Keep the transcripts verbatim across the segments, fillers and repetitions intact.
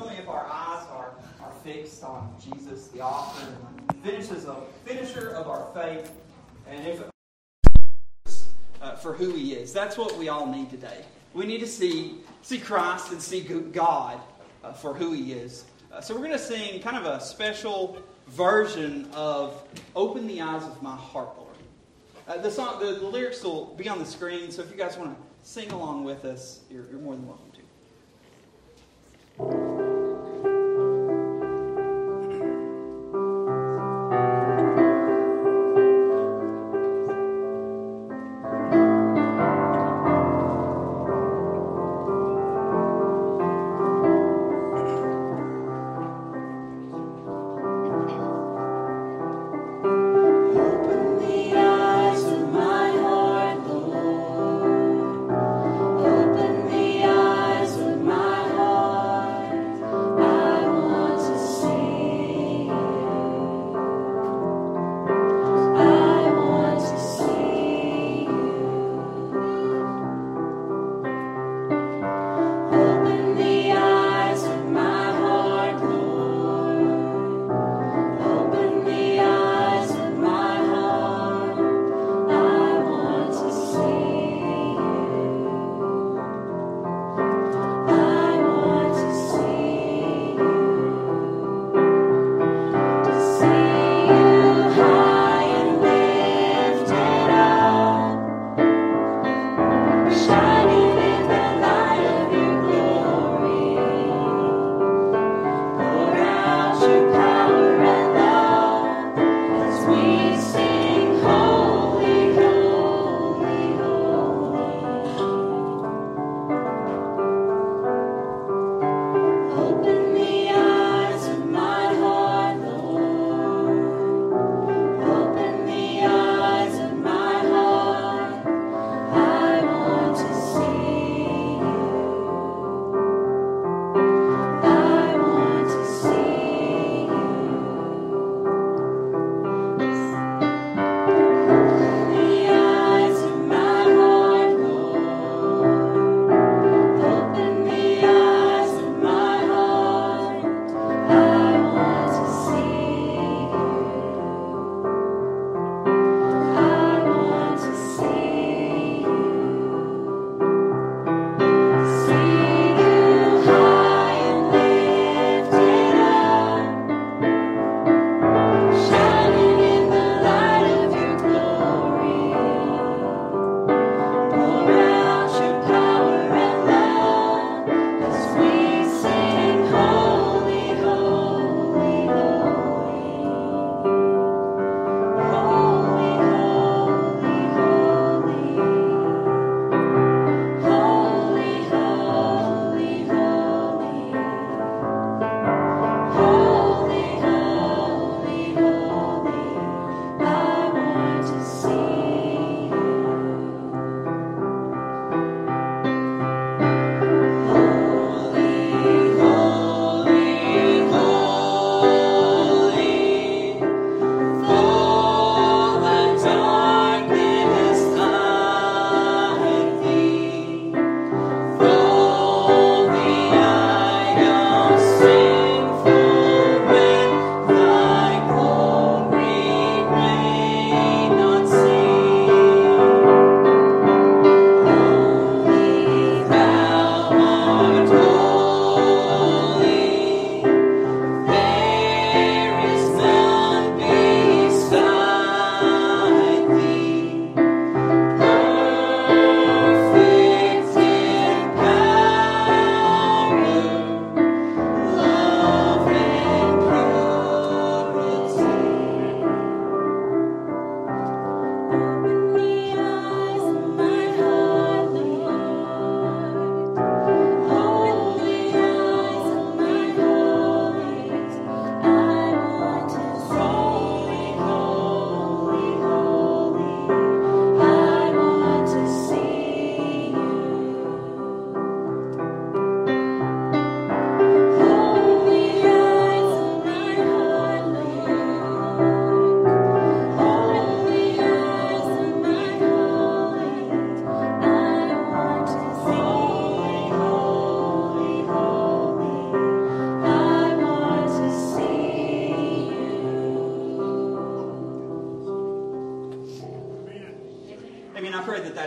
only if our eyes are, are fixed on Jesus, the author and finishes a, finisher of our faith, and if uh, for who He is. That's what we all need today. We need to see see Christ and see God uh, for who He is. Uh, so we're going to sing kind of a special version of "Open the Eyes of My Heart, Lord." Uh, the song, the, the lyrics will be on the screen, so if you guys want to sing along with us, you're, you're more than welcome to.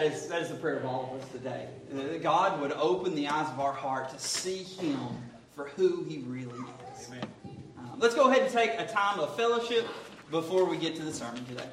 that is that is the prayer of all of us today. That God would open the eyes of our heart to see Him for who He really is. Amen. Um, let's go ahead and take a time of fellowship before we get to the sermon today.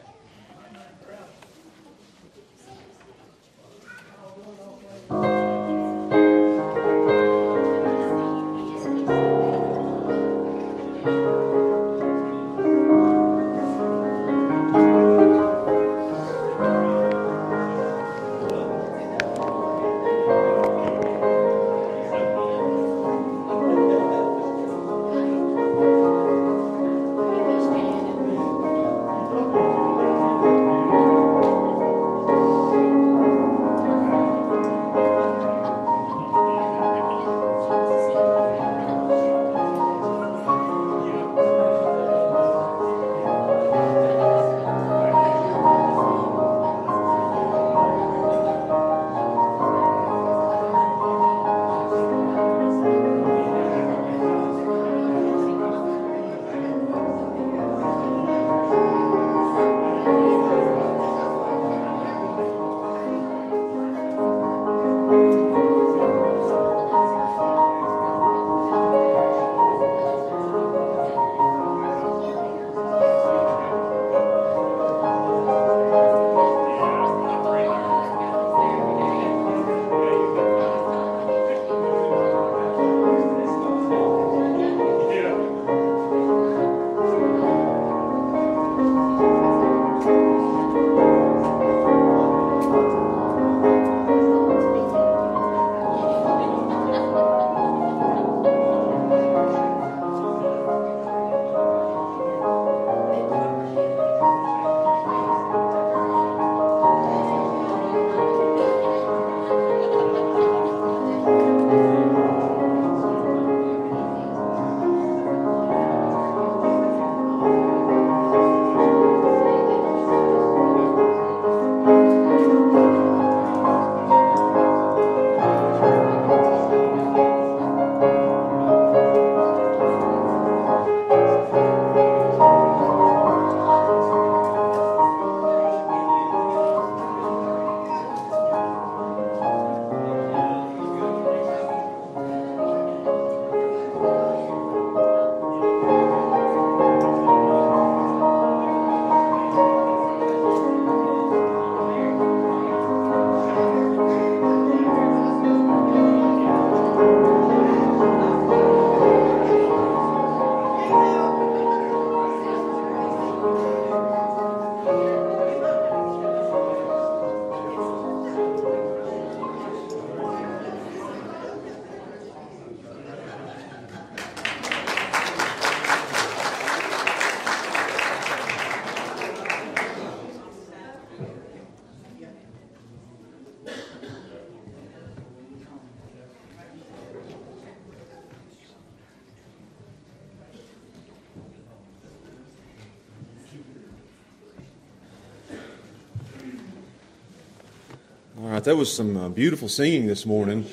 That was some uh, beautiful singing this morning,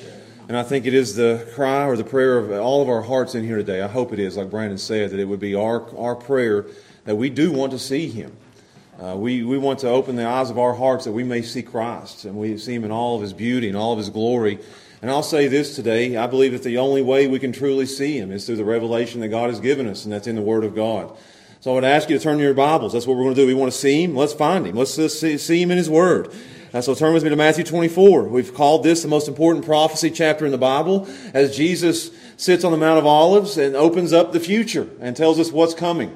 and I think it is the cry or the prayer of all of our hearts in here today. I hope it is, like Brandon said, that it would be our our prayer that we do want to see Him. Uh, we, we want to open the eyes of our hearts that we may see Christ, and we see Him in all of His beauty and all of His glory. And I'll say this today, I believe that the only way we can truly see Him is through the revelation that God has given us, and that's in the Word of God. So I would ask you to turn to your Bibles. That's what we're going to do. We want to see Him. Let's find Him. Let's uh, see, see Him in His Word. Uh, so turn with me to Matthew twenty-four. We've called this the most important prophecy chapter in the Bible, as Jesus sits on the Mount of Olives and opens up the future and tells us what's coming.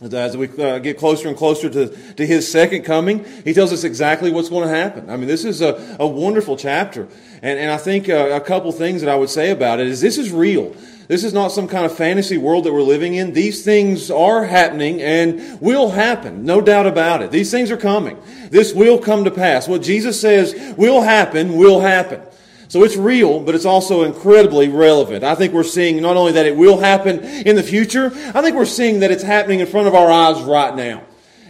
As we uh, get closer and closer to, to His second coming, He tells us exactly what's going to happen. I mean, this is a, a wonderful chapter. And, and I think uh, a couple things that I would say about it is this is real. This is not some kind of fantasy world that we're living in. These things are happening and will happen, no doubt about it. These things are coming. This will come to pass. What Jesus says will happen, will happen. So it's real, but it's also incredibly relevant. I think we're seeing not only that it will happen in the future, I think we're seeing that it's happening in front of our eyes right now.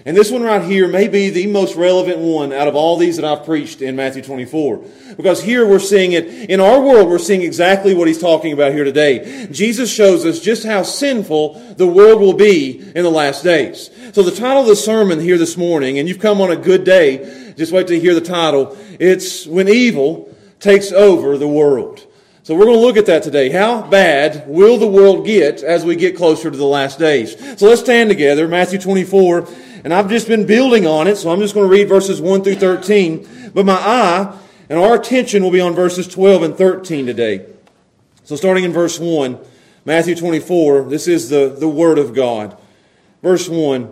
And this one right here may be the most relevant one out of all these that I've preached in Matthew twenty-four. Because here we're seeing it, in our world, we're seeing exactly what he's talking about here today. Jesus shows us just how sinful the world will be in the last days. So the title of the sermon here this morning, and you've come on a good day, just wait to hear the title, it's When Evil Takes Over the World. So we're going to look at that today. How bad will the world get as we get closer to the last days? So let's stand together, Matthew twenty-four. And I've just been building on it, so I'm just going to read verses one through thirteen. But my eye and our attention will be on verses twelve and thirteen today. So starting in verse one, Matthew twenty-four, this is the, the Word of God. Verse one,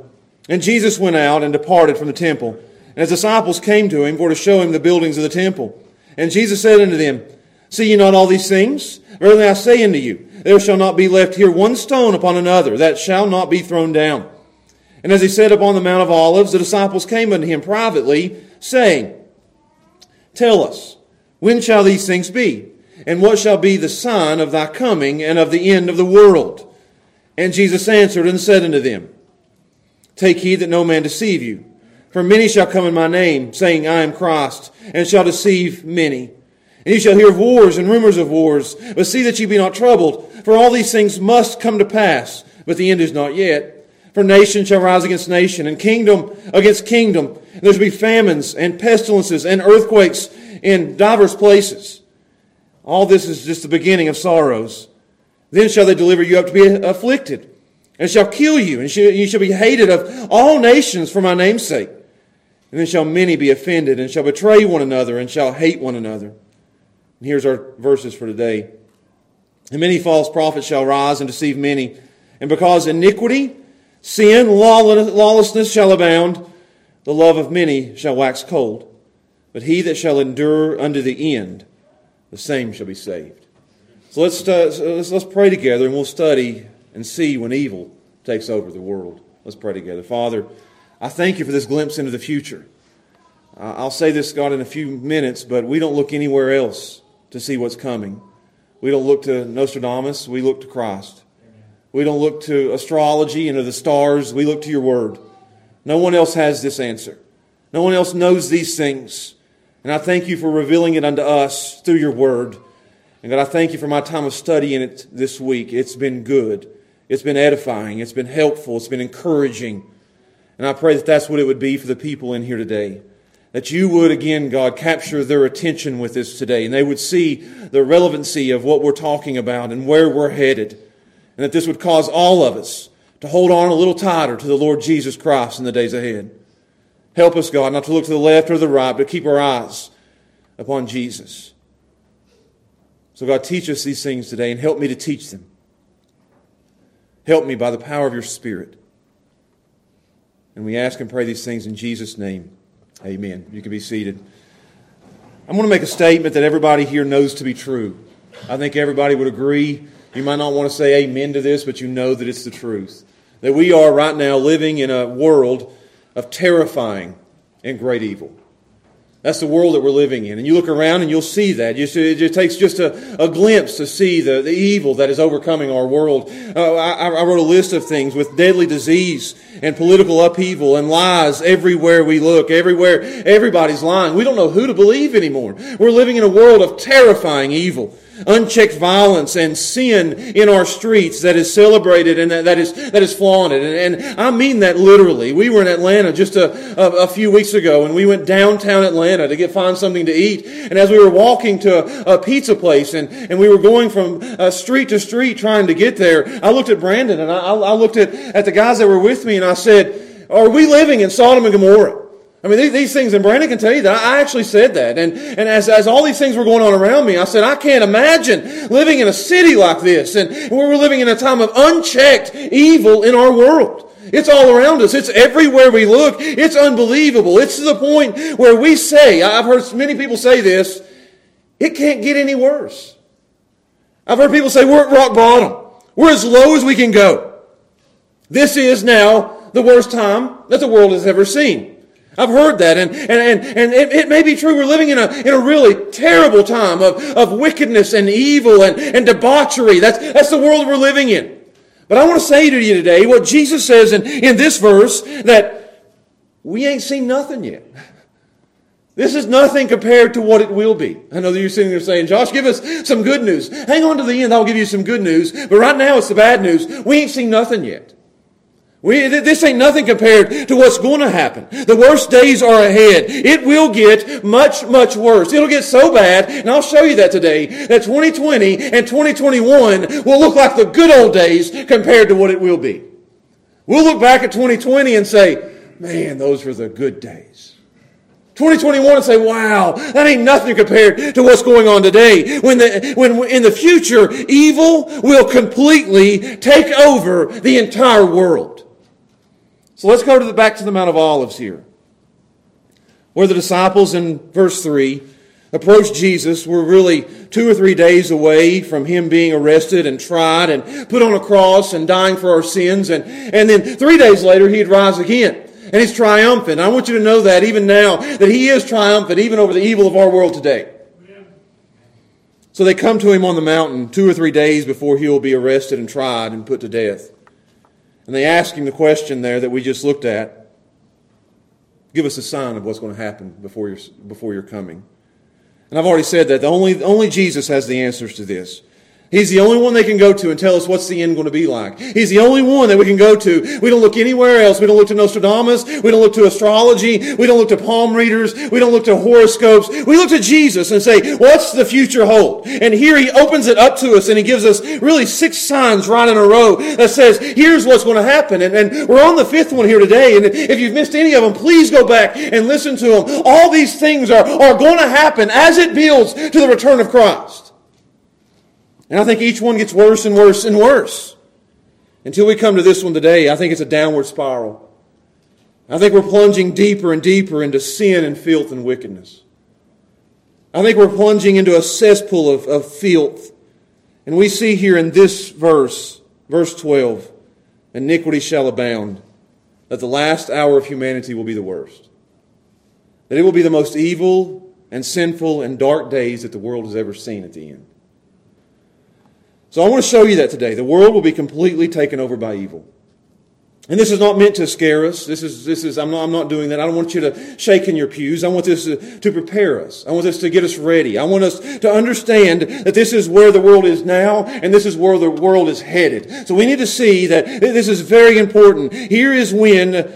"And Jesus went out and departed from the temple. And his disciples came to him for to show him the buildings of the temple. And Jesus said unto them, See ye not all these things? Verily I say unto you, there shall not be left here one stone upon another, that shall not be thrown down. And as he sat upon the Mount of Olives, the disciples came unto him privately, saying, Tell us, when shall these things be? And what shall be the sign of thy coming and of the end of the world? And Jesus answered and said unto them, Take heed that no man deceive you. For many shall come in my name, saying, I am Christ, and shall deceive many. And you shall hear of wars and rumors of wars. But see that ye be not troubled, for all these things must come to pass, but the end is not yet. For nation shall rise against nation, and kingdom against kingdom. And there shall be famines and pestilences and earthquakes in divers places. All this is just the beginning of sorrows. Then shall they deliver you up to be afflicted, and shall kill you, and you shall be hated of all nations for my name's sake. And then shall many be offended, and shall betray one another, and shall hate one another." And here's our verses for today. "And many false prophets shall rise and deceive many, and because iniquity, sin, lawlessness shall abound, the love of many shall wax cold. But he that shall endure unto the end, the same shall be saved." So let's uh, let's, let's pray together, and we'll study and see when evil takes over the world. Let's pray together. Father, I thank you for this glimpse into the future. Uh, I'll say this, God, in a few minutes, but we don't look anywhere else to see what's coming. We don't look to Nostradamus. We look to Christ. We don't look to astrology and to the stars. We look to your word. No one else has this answer. No one else knows these things. And I thank you for revealing it unto us through your word. And God, I thank you for my time of study in it this week. It's been good. It's been edifying. It's been helpful. It's been encouraging. And I pray that that's what it would be for the people in here today. That you would, again, God, capture their attention with this today. And they would see the relevancy of what we're talking about and where we're headed. And that this would cause all of us to hold on a little tighter to the Lord Jesus Christ in the days ahead. Help us, God, not to look to the left or the right, but keep our eyes upon Jesus. So, God, teach us these things today and help me to teach them. Help me by the power of your Spirit. And we ask and pray these things in Jesus' name. Amen. You can be seated. I'm going to make a statement that everybody here knows to be true. I think everybody would agree. You might not want to say amen to this, but you know that it's the truth. That we are right now living in a world of terrifying and great evil. That's the world that we're living in. And you look around and you'll see that. You see, it just takes just a, a glimpse to see the, the evil that is overcoming our world. Uh, I, I wrote a list of things with deadly disease and political upheaval and lies everywhere we look. Everywhere, everybody's lying. We don't know who to believe anymore. We're living in a world of terrifying evil. Unchecked violence and sin in our streets that is celebrated and that, that is that is flaunted. And, and I mean that literally. We were in Atlanta just a, a, a few weeks ago, and we went downtown Atlanta to get find something to eat. And as we were walking to a, a pizza place, and, and we were going from uh, street to street trying to get there, I looked at Brandon, and I, I looked at, at the guys that were with me, and I said, are we living in Sodom and Gomorrah? I mean, these things, and Brandon can tell you that I actually said that. And, and as, as all these things were going on around me, I said, I can't imagine living in a city like this. And, and we're living in a time of unchecked evil in our world. It's all around us. It's everywhere we look. It's unbelievable. It's to the point where we say, I've heard many people say this, it can't get any worse. I've heard people say, we're at rock bottom. We're as low as we can go. This is now the worst time that the world has ever seen. I've heard that, and and and, and it, it may be true. We're living in a in a really terrible time of, of wickedness and evil and, and debauchery. That's that's the world we're living in. But I want to say to you today what Jesus says in, in this verse, that we ain't seen nothing yet. This is nothing compared to what it will be. I know that you're sitting there saying, Josh, give us some good news. Hang on to the end, I'll give you some good news. But right now it's the bad news. We ain't seen nothing yet. We, this ain't nothing compared to what's going to happen. The worst days are ahead. It will get much, much worse. It'll get so bad, and I'll show you that today, that twenty twenty and twenty twenty-one will look like the good old days compared to what it will be. We'll look back at twenty twenty and say, man, those were the good days. twenty twenty-one and say, wow, that ain't nothing compared to what's going on today. When the, when in the future, evil will completely take over the entire world. So let's go to the, back to the Mount of Olives here, where the disciples in verse three approached Jesus. We're really two or three days away from him being arrested and tried and put on a cross and dying for our sins. And, and then three days later, he'd rise again. And he's triumphant. I want you to know that even now, that he is triumphant even over the evil of our world today. So they come to him on the mountain two or three days before he will be arrested and tried and put to death. And they ask him the question there that we just looked at. Give us a sign of what's going to happen before your, before your coming. And I've already said that. The only, only Jesus has the answers to this. He's the only one they can go to and tell us what's the end going to be like. He's the only one that we can go to. We don't look anywhere else. We don't look to Nostradamus. We don't look to astrology. We don't look to palm readers. We don't look to horoscopes. We look to Jesus and say, what's the future hold? And here he opens it up to us and he gives us really six signs right in a row that says, here's what's going to happen. And, and we're on the fifth one here today. And if you've missed any of them, please go back and listen to them. All these things are, are going to happen as it builds to the return of Christ. And I think each one gets worse and worse and worse. Until we come to this one today, I think it's a downward spiral. I think we're plunging deeper and deeper into sin and filth and wickedness. I think we're plunging into a cesspool of, of filth. And we see here in this verse, verse twelve, iniquity shall abound, that the last hour of humanity will be the worst. That it will be the most evil and sinful and dark days that the world has ever seen at the end. So I want to show you that today. The world will be completely taken over by evil. And this is not meant to scare us. This is, this is, I'm not, I'm not doing that. I don't want you to shake in your pews. I want this to, to prepare us. I want this to get us ready. I want us to understand that this is where the world is now and this is where the world is headed. So we need to see that this is very important. Here is when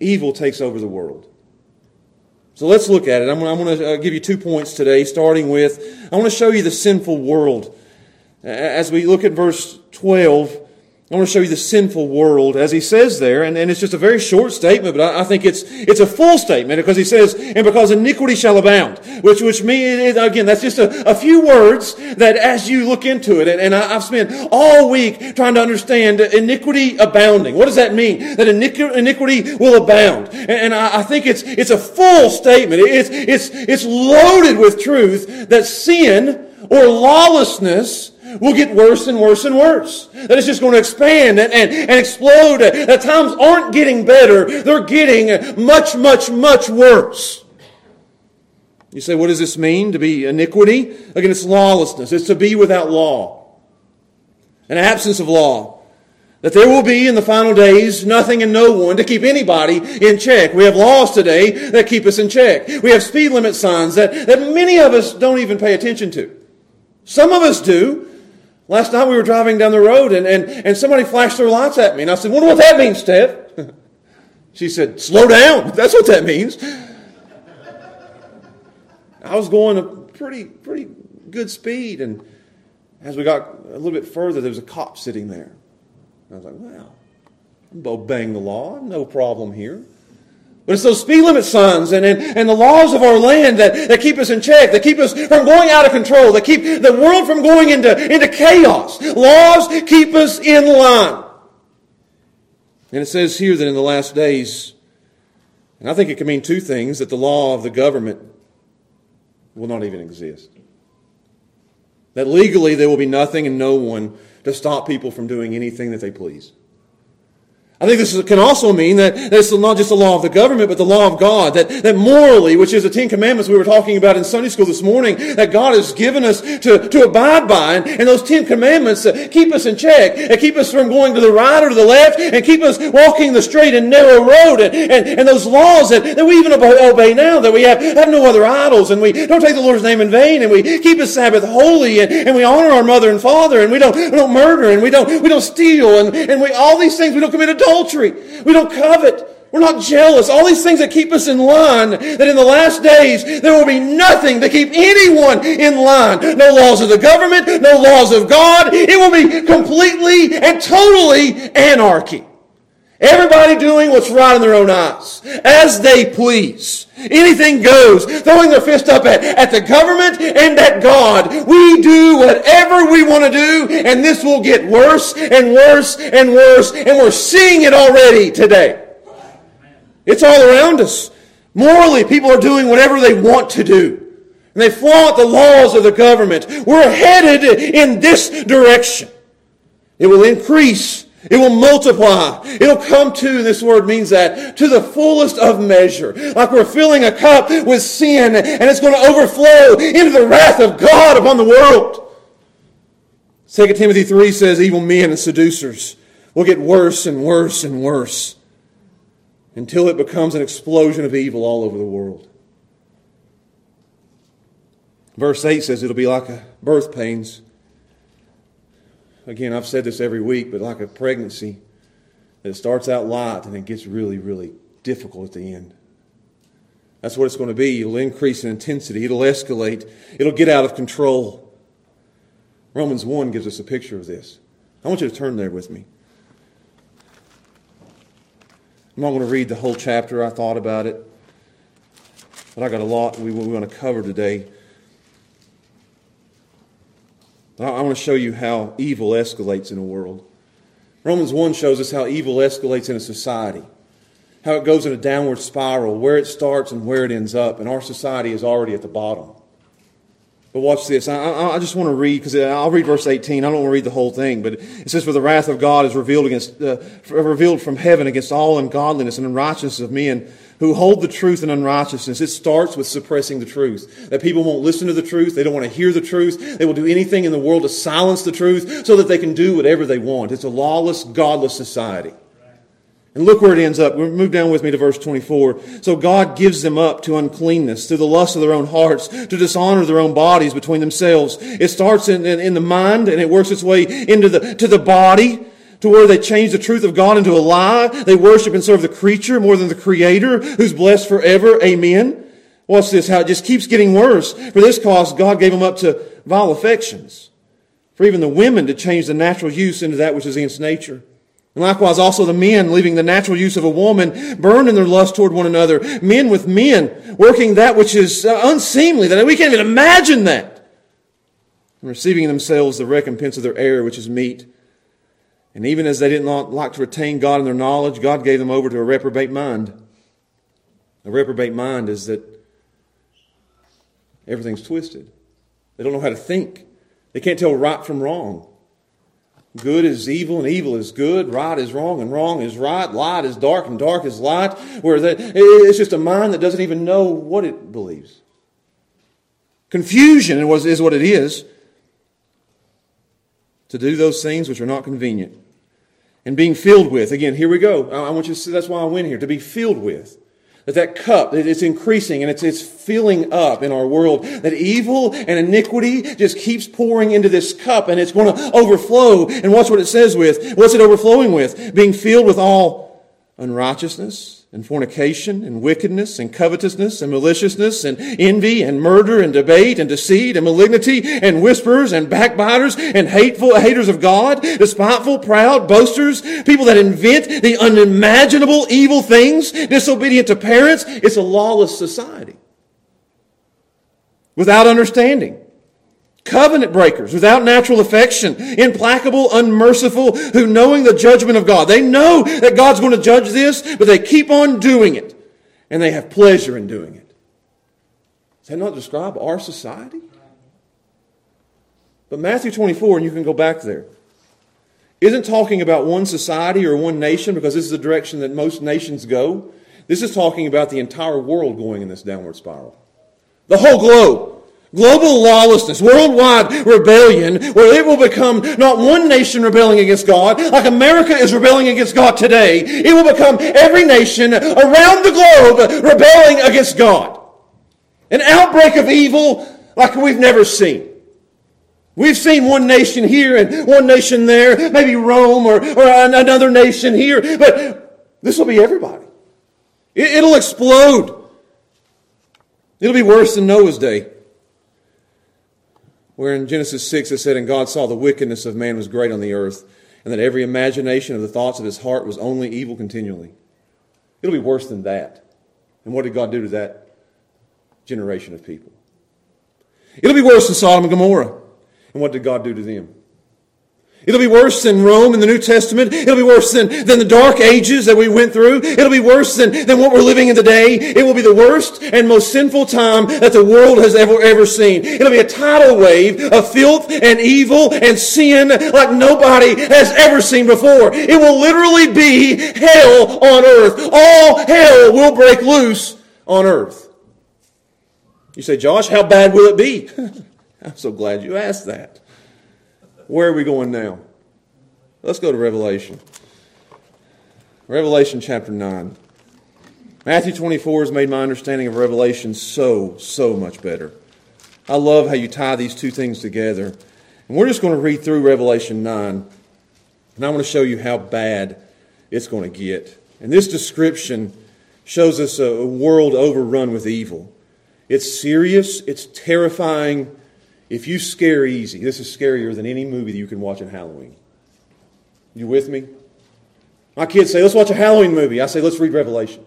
evil takes over the world. So let's look at it. I'm going to, I'm going to give you two points today, starting with, I want to show you the sinful world. As we look at verse twelve, I want to show you the sinful world, as he says there. And, and it's just a very short statement, but I, I think it's it's a full statement, because he says, and because iniquity shall abound, which which means, again, that's just a, a few words that as you look into it, and, and I, I've spent all week trying to understand iniquity abounding. What does that mean? That iniqu- iniquity will abound. And, and I, I think it's it's a full statement. It's, it's, it's loaded with truth that sin or lawlessness will get worse and worse and worse. That it's just going to expand and, and, and explode. That times aren't getting better. They're getting much, much, much worse. You say, what does this mean to be iniquity? Again, it's lawlessness. It's to be without law. An absence of law. That there will be in the final days nothing and no one to keep anybody in check. We have laws today that keep us in check. We have speed limit signs that, that many of us don't even pay attention to. Some of us do. Last night we were driving down the road and, and, and somebody flashed their lights at me. And I said, wonder what that means, Steph. She said, slow down. That's what that means. I was going a pretty, pretty good speed. And as we got a little bit further, there was a cop sitting there. And I was like, wow, I'm obeying the law. No problem here. But it's those speed limit signs and, and, and the laws of our land that, that keep us in check, that keep us from going out of control, that keep the world from going into, into chaos. Laws keep us in line. And it says here that in the last days, and I think it can mean two things, that the law of the government will not even exist. That legally there will be nothing and no one to stop people from doing anything that they please. I think this can also mean that it's not just the law of the government, but the law of God. That, that morally, which is the Ten Commandments we were talking about in Sunday school this morning, that God has given us to, to abide by. And, and those Ten Commandments that keep us in check, and keep us from going to the right or to the left, and keep us walking the straight and narrow road. And, and, and those laws that, that we even obey now, that we have, have no other idols, and we don't take the Lord's name in vain, and we keep His Sabbath holy, and, and we honor our mother and father, and we don't, we don't murder, and we don't, we don't steal, and, and we all these things, we don't commit adultery. Adultery. We don't covet. We're not jealous. All these things that keep us in line, that in the last days there will be nothing to keep anyone in line. No laws of the government, no laws of God. It will be completely and totally anarchy. Everybody doing what's right in their own eyes, as they please. Anything goes, throwing their fist up at, at the government and at God. We do whatever we want to do, and this will get worse and worse and worse, and we're seeing it already today. It's all around us. Morally, people are doing whatever they want to do, and they flaunt the laws of the government. We're headed in this direction. It will increase. It will multiply. It'll come to, this word means that, to the fullest of measure. Like we're filling a cup with sin, and it's going to overflow into the wrath of God upon the world. Second Timothy three says evil men and seducers will get worse and worse and worse until it becomes an explosion of evil all over the world. Verse eight says it'll be like birth pains. Again, I've said this every week, but like a pregnancy, it starts out light and it gets really, really difficult at the end. That's what it's going to be. It'll increase in intensity. It'll escalate. It'll get out of control. Romans one gives us a picture of this. I want you to turn there with me. I'm not going to read the whole chapter. I thought about it. But I got a lot we want to cover today. I want to show you how evil escalates in a world. Romans one shows us how evil escalates in a society, how it goes in a downward spiral, where it starts and where it ends up, and our society is already at the bottom. But watch this. I, I just want to read, because I'll read verse eighteen. I don't want to read the whole thing, but it says, "For the wrath of God is revealed against, uh, revealed from heaven against all ungodliness and unrighteousness of men who hold the truth in unrighteousness." It starts with suppressing the truth. That people won't listen to the truth. They don't want to hear the truth. They will do anything in the world to silence the truth so that they can do whatever they want. It's a lawless, godless society. And look where it ends up. Move down with me to verse twenty-four. "So God gives them up to uncleanness, through the lust of their own hearts, to dishonor their own bodies between themselves." It starts in, in, in the mind, and it works its way into the, to the body, to where they change the truth of God into a lie. They worship and serve the creature more than the Creator, who's blessed forever. Amen. Watch this, how it just keeps getting worse. "For this cause, God gave them up to vile affections, for even the women to change the natural use into that which is against nature. And likewise also the men, leaving the natural use of a woman, burned in their lust toward one another. Men with men, working that which is unseemly." That we can't even imagine that. "And receiving themselves the recompense of their error, which is meat. And even as they did not like to retain God in their knowledge, God gave them over to a reprobate mind." A reprobate mind is that everything's twisted. They don't know how to think. They can't tell right from wrong. Good is evil and evil is good. Right is wrong and wrong is right. Light is dark and dark is light. Where that, it's just a mind that doesn't even know what it believes. Confusion is what it is. "To do those things which are not convenient. And being filled with," again, here we go. I want you to see, that's why I went here. To be filled with. That that cup, it's increasing and it's it's filling up in our world. That evil and iniquity just keeps pouring into this cup and it's going to overflow. And watch what it says with. What's it overflowing with? "Being filled with all unrighteousness and fornication and wickedness and covetousness and maliciousness and envy and murder and debate and deceit and malignity and whisperers and backbiters and hateful haters of God, despiteful, proud, boasters," people that invent the unimaginable evil things, disobedient to parents. It's a lawless society. "Without understanding. Covenant breakers, without natural affection, implacable, unmerciful, who knowing the judgment of God." They know that God's going to judge this, but they keep on doing it. And they have pleasure in doing it. Does that not describe our society? But Matthew twenty-four, and you can go back there. isn't talking about one society or one nation, because this is the direction that most nations go. This is talking about the entire world going in this downward spiral. The whole globe. Global lawlessness, worldwide rebellion, where it will become not one nation rebelling against God, like America is rebelling against God today. It will become every nation around the globe rebelling against God. An outbreak of evil like we've never seen. We've seen one nation here and one nation there, maybe Rome or, or another nation here, but this will be everybody. It, it'll explode. It'll be worse than Noah's day, where in Genesis six it said, "And God saw the wickedness of man was great on the earth, and that every imagination of the thoughts of his heart was only evil continually." It'll be worse than that. And what did God do to that generation of people? It'll be worse than Sodom and Gomorrah. And what did God do to them? It'll be worse than Rome in the New Testament. It'll be worse than, than the dark ages that we went through. It'll be worse than, than what we're living in today. It will be the worst and most sinful time that the world has ever, ever seen. It'll be a tidal wave of filth and evil and sin like nobody has ever seen before. It will literally be hell on earth. All hell will break loose on earth. You say, "Josh, how bad will it be?" I'm so glad you asked that. Where are we going now? Let's go to Revelation. Revelation chapter nine. Matthew twenty-four has made my understanding of Revelation so, so much better. I love how you tie these two things together. And we're just going to read through Revelation nine. And I want to show you how bad it's going to get. And this description shows us a world overrun with evil. It's serious. It's terrifying. If you scare easy, this is scarier than any movie that you can watch on Halloween. You with me? My kids say, "Let's watch a Halloween movie." I say, "Let's read Revelation."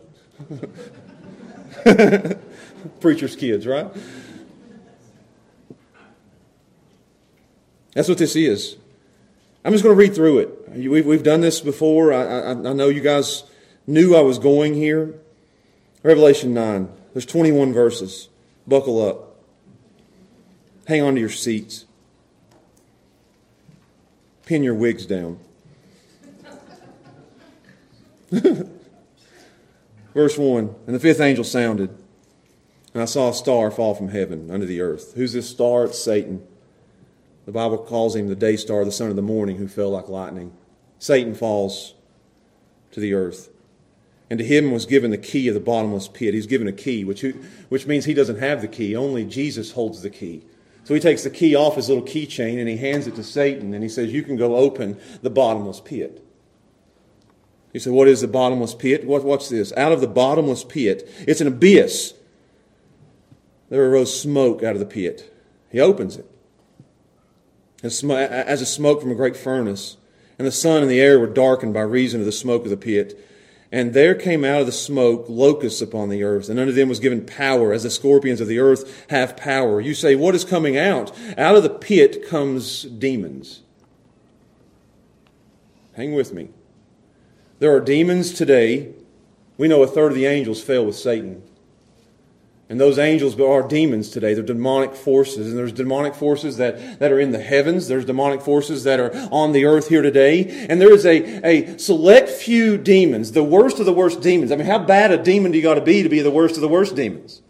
Preacher's kids, right? That's what this is. I'm just going to read through it. We've, we've done this before. I, I, I know you guys knew I was going here. Revelation nine. There's twenty-one verses. Buckle up. Hang on to your seats. Pin your wigs down. Verse one, "And the fifth angel sounded, and I saw a star fall from heaven unto the earth." Who's this star? It's Satan. The Bible calls him the day star, the son of the morning, who fell like lightning. Satan falls to the earth. And to him was given the key of the bottomless pit. He's given a key, which, which means he doesn't have the key. Only Jesus holds the key. So he takes the key off his little keychain and he hands it to Satan and he says, "You can go open the bottomless pit." You say, "What is the bottomless pit?" What, what's this? "Out of the bottomless pit," it's an abyss, "there arose smoke out of the pit." He opens it. As, sm- as a smoke from a great furnace. "And the sun and the air were darkened by reason of the smoke of the pit. And there came out of the smoke locusts upon the earth, and unto them was given power, as the scorpions of the earth have power." You say, "What is coming out?" Out of the pit comes demons. Hang with me. There are demons today. We know a third of the angels fell with Satan. And those angels are demons today. They're demonic forces. And there's demonic forces that, that are in the heavens. There's demonic forces that are on the earth here today. And there is a, a select few demons, the worst of the worst demons. I mean, how bad a demon do you got to be to be the worst of the worst demons?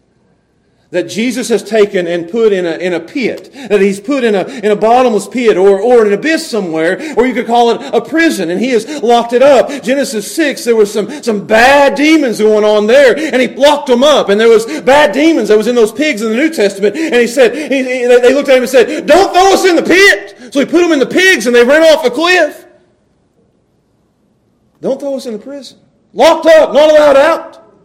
That Jesus has taken and put in a, in a pit. That he's put in a, in a bottomless pit or, or an abyss somewhere, or you could call it a prison, and he has locked it up. Genesis six, there was some, some bad demons going on there, and he locked them up, and there was bad demons that was in those pigs in the New Testament, and he said, he, he, they looked at him and said, "Don't throw us in the pit!" So he put them in the pigs, and they ran off the cliff. Don't throw us in the prison. Locked up, not allowed out.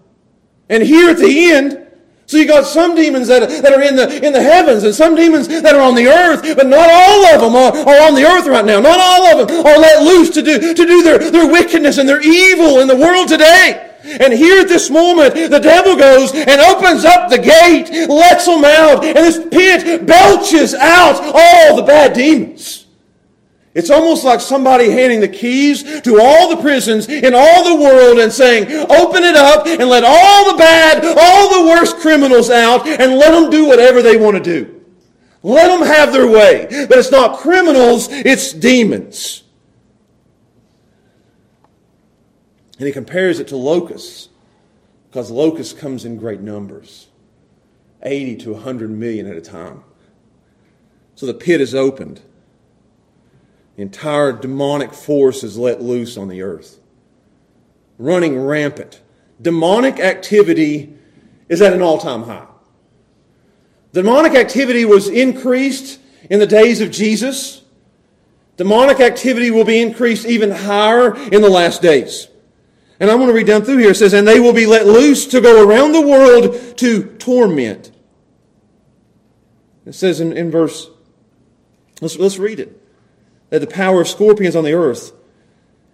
And here at the end, so you got some demons that, that are in the, in the heavens and some demons that are on the earth, but not all of them are, are on the earth right now. Not all of them are let loose to do, to do their, their wickedness and their evil in the world today. And here at this moment, the devil goes and opens up the gate, lets them out, and this pit belches out all the bad demons. It's almost like somebody handing the keys to all the prisons in all the world and saying, "Open it up and let all the bad, all the worst criminals out and let them do whatever they want to do. Let them have their way." But it's not criminals, it's demons. And he compares it to locusts, because locusts comes in great numbers, eighty to one hundred million at a time. So the pit is opened. The entire demonic force is let loose on the earth, running rampant. Demonic activity is at an all-time high. Demonic activity was increased in the days of Jesus. Demonic activity will be increased even higher in the last days. And I'm going to read down through here. It says, and they will be let loose to go around the world to torment. It says in, in verse, let's, let's read it, that the power of scorpions on the earth.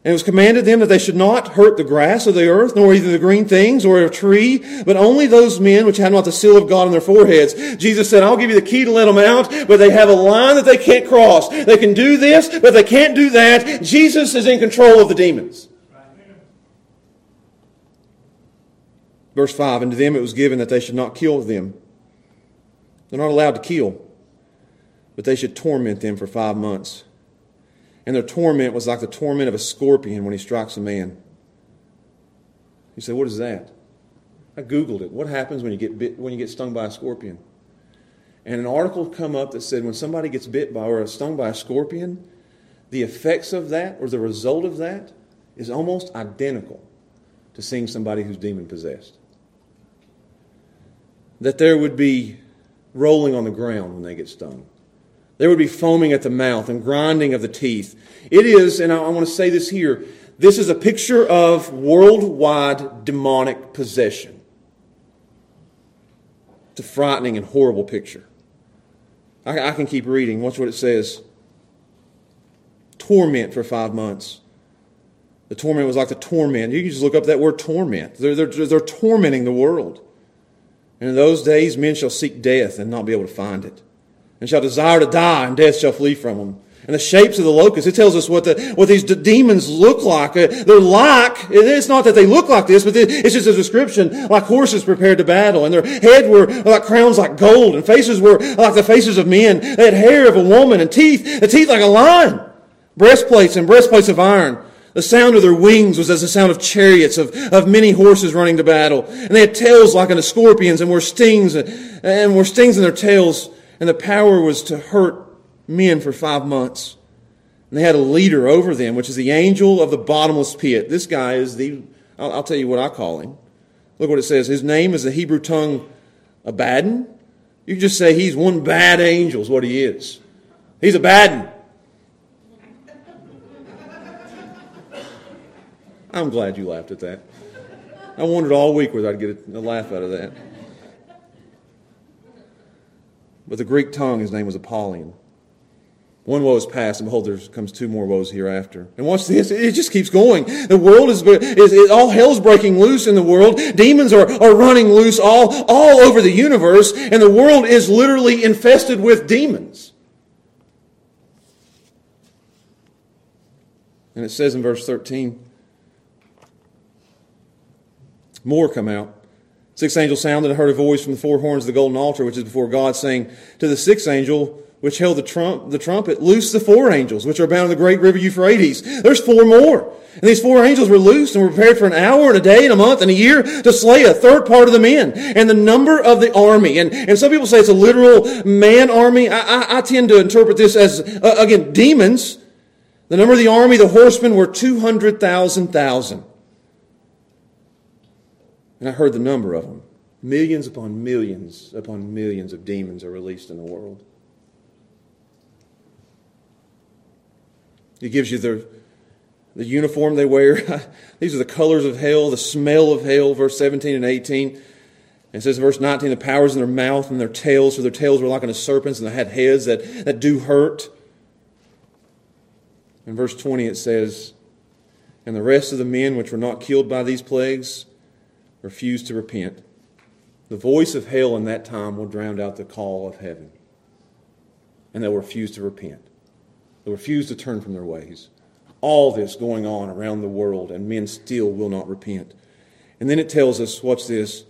And it was commanded them that they should not hurt the grass of the earth, nor either the green things or a tree, but only those men which had not the seal of God on their foreheads. Jesus said, I'll give you the key to let them out, but they have a line that they can't cross. They can do this, but they can't do that. Jesus is in control of the demons. Verse five, and to them it was given that they should not kill them. They're not allowed to kill, but they should torment them for five months. And their torment was like the torment of a scorpion when he strikes a man. You say, what is that? I Googled it. What happens when you get bit, when you get stung by a scorpion? And an article come up that said when somebody gets bit by or stung by a scorpion, the effects of that or the result of that is almost identical to seeing somebody who's demon-possessed. That there would be rolling on the ground when they get stung. There would be foaming at the mouth and grinding of the teeth. It is, and I want to say this here, this is a picture of worldwide demonic possession. It's a frightening and horrible picture. I, I can keep reading. Watch what it says. Torment for five months. The torment was like the torment. You can just look up that word torment. They're, they're, they're tormenting the world. And in those days men shall seek death and not be able to find it, and shall desire to die, and death shall flee from them. And the shapes of the locusts, it tells us what the what these d- demons look like. Uh, they're like, it's not that they look like this, but it's just a description, like horses prepared to battle. And their head were like crowns like gold, and faces were like the faces of men. They had hair of a woman, and teeth, the teeth like a lion. Breastplates and breastplates of iron. The sound of their wings was as the sound of chariots, of, of many horses running to battle. And they had tails like unto scorpions, and were stings, and, and were stings in their tails. And the power was to hurt men for five months. And they had a leader over them, which is the angel of the bottomless pit. This guy is the, I'll, I'll tell you what I call him. Look what it says. His name is the Hebrew tongue Abaddon. You can just say he's one bad angel is what he is. He's Abaddon. I'm glad you laughed at that. I wondered all week whether I'd get a, a laugh out of that. But the Greek tongue, his name was Apollyon. One woe is past, and behold, there comes two more woes hereafter. And watch this, it just keeps going. The world is, is, is all hell's breaking loose in the world. Demons are, are running loose all, all over the universe, and the world is literally infested with demons. And it says in verse thirteen, more come out. Six angels sounded, and I heard a voice from the four horns of the golden altar, which is before God, saying to the sixth angel, which held the trump, the trumpet, loose the four angels, which are bound in the great river Euphrates. There's four more. And these four angels were loosed and were prepared for an hour and a day and a month and a year to slay a third part of the men and the number of the army. And, and some people say it's a literal man army. I, I, I tend to interpret this as, uh, again, demons. The number of the army, the horsemen, were two hundred thousand thousand. And I heard the number of them. Millions upon millions upon millions of demons are released in the world. It gives you the, the uniform they wear. These are the colors of hell, the smell of hell, verse seventeen and eighteen. And it says in verse nineteen, the powers in their mouth and their tails, for their tails were like unto serpents, and they had heads that, that do hurt. In verse twenty it says, and the rest of the men which were not killed by these plagues refused to repent. The voice of hell in that time will drown out the call of heaven. And they'll refuse to repent. They'll refuse to turn from their ways. All this going on around the world, and men still will not repent. And then it tells us, watch this,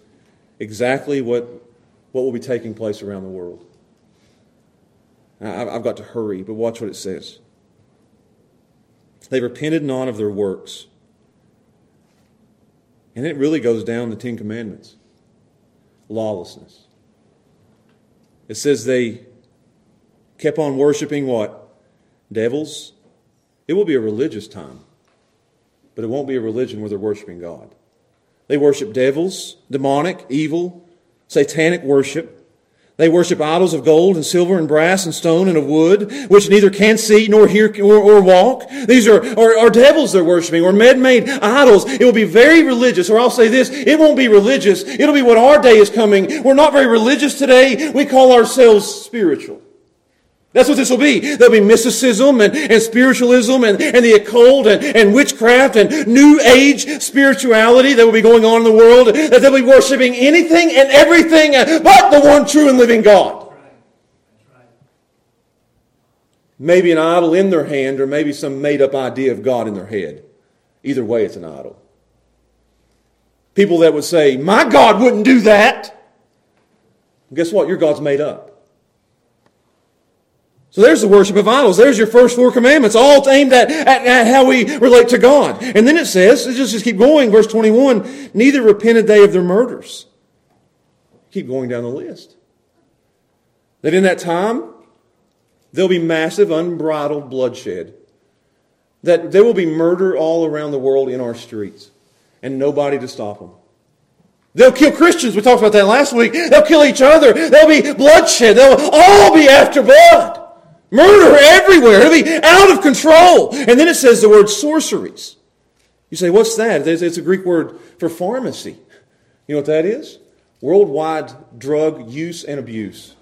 exactly what, what will be taking place around the world. Now, I've got to hurry, but watch what it says. They repented not of their works, And it really goes down the Ten Commandments. Lawlessness. It says they kept on worshiping what? Devils. It will be a religious time, but it won't be a religion where they're worshiping God. They worship devils, demonic, evil, satanic worship. They worship idols of gold and silver and brass and stone and of wood, which neither can see nor hear or, or walk. These are, are, are devils they're worshiping, or man-made idols. It will be very religious, or I'll say this, it won't be religious. It'll be what our day is coming. We're not very religious today. We call ourselves spiritual. That's what this will be. There'll be mysticism and, and spiritualism and, and the occult and, and witchcraft and New Age spirituality that will be going on in the world. That they'll be worshiping anything and everything but the one true and living God. That's right. That's right. Maybe an idol in their hand, or maybe some made-up idea of God in their head. Either way, it's an idol. People that would say, my God wouldn't do that. Guess what? Your God's made up. So there's the worship of idols. There's your first four commandments, all aimed at, at, at how we relate to God. And then it says, let's just, just keep going, verse twenty-one, neither repented they of their murders. Keep going down the list. That in that time, there'll be massive, unbridled bloodshed. That there will be murder all around the world in our streets, and nobody to stop them. They'll kill Christians. We talked about that last week. They'll kill each other. There'll be bloodshed. They'll all be after blood. Murder everywhere. It'll be out of control. And then it says the word sorceries. You say, what's that? It's a Greek word for pharmacy. You know what that is? Worldwide drug use and abuse.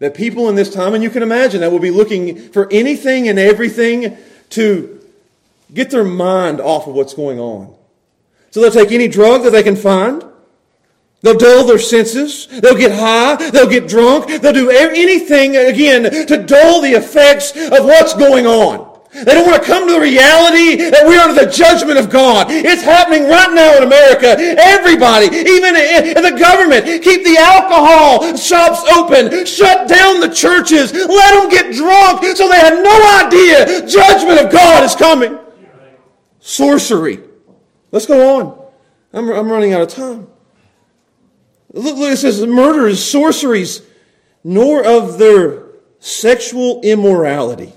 That people in this time, and you can imagine, that will be looking for anything and everything to get their mind off of what's going on. So they'll take any drug that they can find. They'll dull their senses. They'll get high. They'll get drunk. They'll do anything, again, to dull the effects of what's going on. They don't want to come to the reality that we're under the judgment of God. It's happening right now in America. Everybody, even in the government, keep the alcohol shops open. Shut down the churches. Let them get drunk so they have no idea judgment of God is coming. Sorcery. Let's go on. I'm, I'm running out of time. Look, look, it says murders, sorceries, nor of their sexual immorality.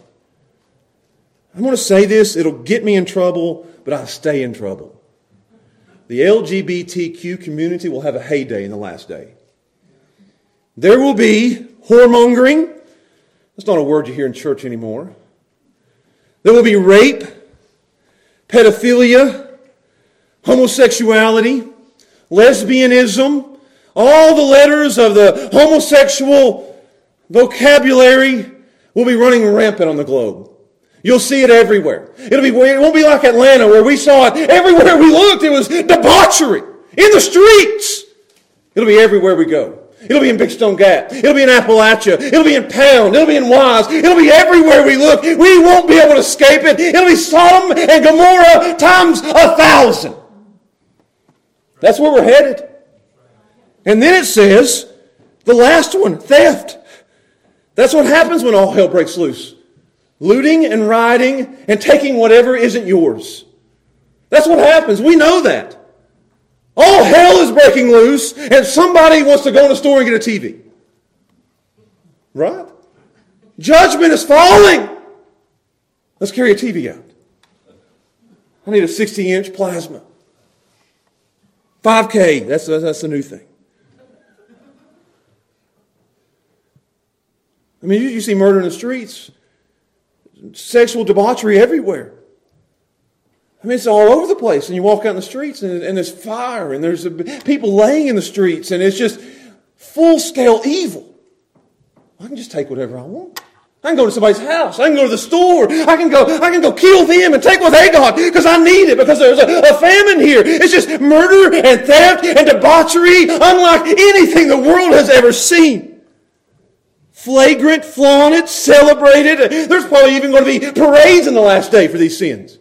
I'm going to say this, it'll get me in trouble, but I'll stay in trouble. The L G B T Q community will have a heyday in the last day. There will be whoremongering. That's not a word you hear in church anymore. There will be rape, pedophilia, homosexuality, lesbianism, all the letters of the homosexual vocabulary will be running rampant on the globe. You'll see it everywhere. It'll be, it won't be like Atlanta where we saw it. Everywhere we looked, it was debauchery in the streets. It'll be everywhere we go. It'll be in Big Stone Gap. It'll be in Appalachia. It'll be in Pound. It'll be in Wise. It'll be everywhere we look. We won't be able to escape it. It'll be Sodom and Gomorrah times a thousand. That's where we're headed. And then it says, the last one, theft. That's what happens when all hell breaks loose. Looting and rioting and taking whatever isn't yours. That's what happens. We know that. All hell is breaking loose and somebody wants to go in a store and get a T V. Right? Judgment is falling. Let's carry a T V out. I need a sixty-inch plasma. five K, that's, that's the new thing. I mean, you, you see murder in the streets, sexual debauchery everywhere. I mean, it's all over the place. And you walk out in the streets and, and there's fire and there's a, people laying in the streets and it's just full-scale evil. I can just take whatever I want. I can go to somebody's house. I can go to the store. I can go, I can go kill them and take what they got because I need it because there's a, a famine here. It's just murder and theft and debauchery unlike anything the world has ever seen. Flagrant, flaunted, celebrated. There's probably even going to be parades in the last day for these sins.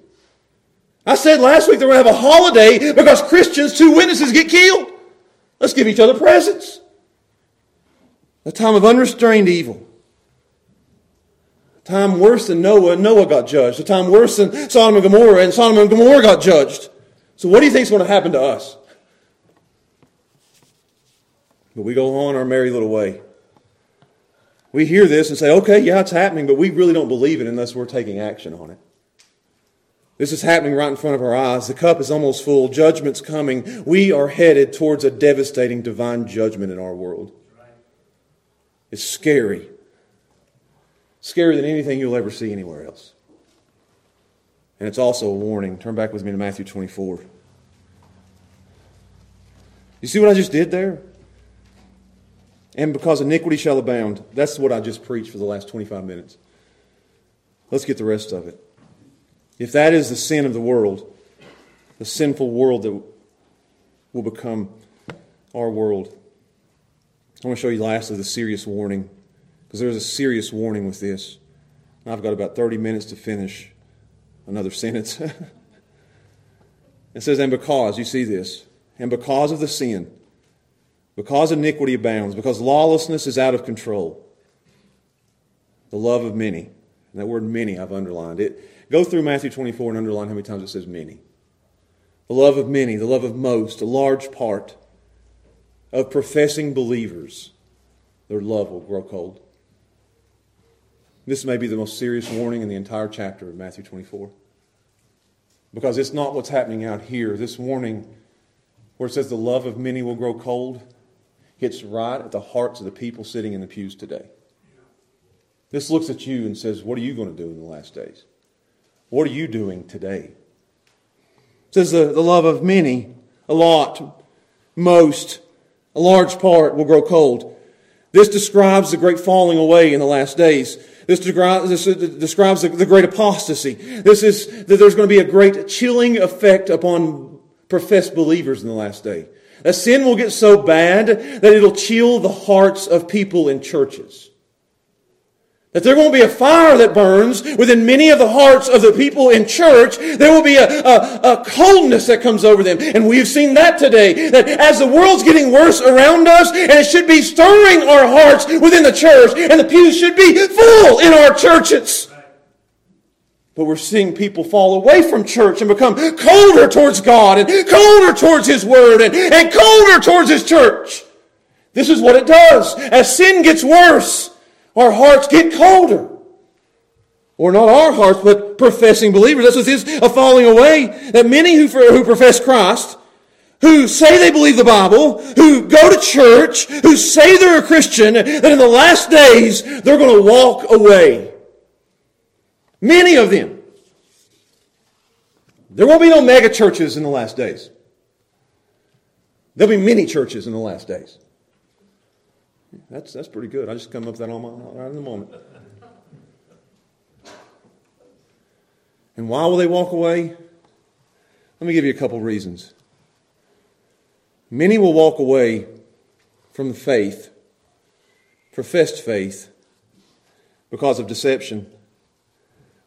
I said last week they're going to have a holiday because Christians, two witnesses, get killed. Let's give each other presents. A time of unrestrained evil. A time worse than Noah. Noah got judged. A time worse than Sodom and Gomorrah. And Sodom and Gomorrah got judged. So what do you think is going to happen to us? But we go on our merry little way. We hear this and say, okay, yeah, it's happening, but we really don't believe it unless we're taking action on it. This is happening right in front of our eyes. The cup is almost full. Judgment's coming. We are headed towards a devastating divine judgment in our world. It's scary. Scarier than anything you'll ever see anywhere else. And it's also a warning. Turn back with me to Matthew twenty-four. You see what I just did there? And because iniquity shall abound. That's what I just preached for the last twenty-five minutes. Let's get the rest of it. If that is the sin of the world, the sinful world that will become our world. I want to show you lastly the serious warning, because there's a serious warning with this. And I've got about thirty minutes to finish another sentence. It says, and because, you see this, and because of the sin, because iniquity abounds, because lawlessness is out of control, the love of many, and that word many I've underlined it. Go through Matthew twenty-four and underline how many times it says many. The love of many, the love of most, a large part of professing believers, their love will grow cold. This may be the most serious warning in the entire chapter of Matthew twenty-four. Because it's not what's happening out here. This warning where it says the love of many will grow cold hits right at the hearts of the people sitting in the pews today. This looks at you and says, what are you going to do in the last days? What are you doing today? It says the, the love of many, a lot, most, a large part will grow cold. This describes the great falling away in the last days. This describes the great apostasy. This is that there's going to be a great chilling effect upon professed believers in the last day. That sin will get so bad that it'll chill the hearts of people in churches. That there won't be a fire that burns within many of the hearts of the people in church. There will be a, a, a coldness that comes over them. And we've seen that today. That as the world's getting worse around us, and it should be stirring our hearts within the church, and the pews should be full in our churches. But we're seeing people fall away from church and become colder towards God, and colder towards His Word, and, and colder towards His church. This is what it does. As sin gets worse, our hearts get colder. Or not our hearts, but professing believers. That's what it is, a falling away. That many who, who profess Christ, who say they believe the Bible, who go to church, who say they're a Christian, that in the last days, they're going to walk away. Many of them. There won't be no mega churches in the last days. There'll be many churches in the last days. That's that's pretty good. I just come up with that on my right in the moment. And why will they walk away? Let me give you a couple reasons. Many will walk away from the faith, professed faith, because of deception.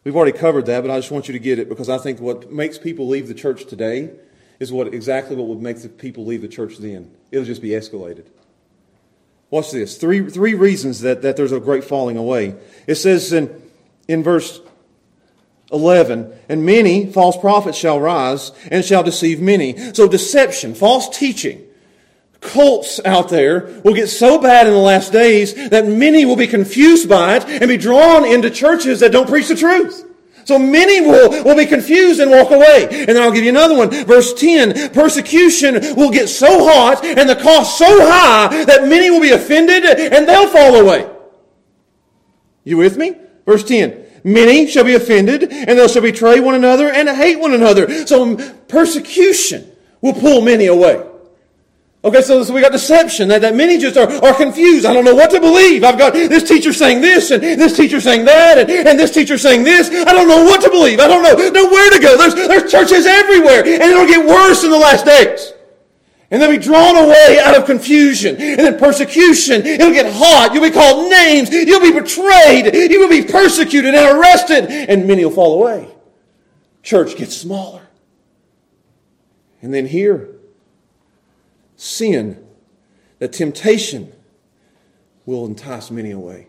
We've already covered that, but I just want you to get it, because I think what makes people leave the church today is what exactly what would make the people leave the church then. It'll just be escalated. Watch this. Three three reasons that, that there's a great falling away. It says in, in verse eleven, and many false prophets shall rise and shall deceive many. So deception, false teaching, cults out there will get so bad in the last days that many will be confused by it and be drawn into churches that don't preach the truth. So many will, will be confused and walk away. And then I'll give you another one. Verse ten, persecution will get so hot and the cost so high that many will be offended and they'll fall away. You with me? Verse ten, many shall be offended and they shall betray one another and hate one another. So persecution will pull many away. Okay, so, so we got deception, that, that many just are, are confused. I don't know what to believe. I've got this teacher saying this, and this teacher saying that, and, and this teacher saying this. I don't know what to believe. I don't know, know where to go. There's, there's churches everywhere, and it'll get worse in the last days. And they'll be drawn away out of confusion. And then persecution, it'll get hot. You'll be called names. You'll be betrayed. You will be persecuted and arrested. And many will fall away. Church gets smaller. And then here, sin, that temptation will entice many away.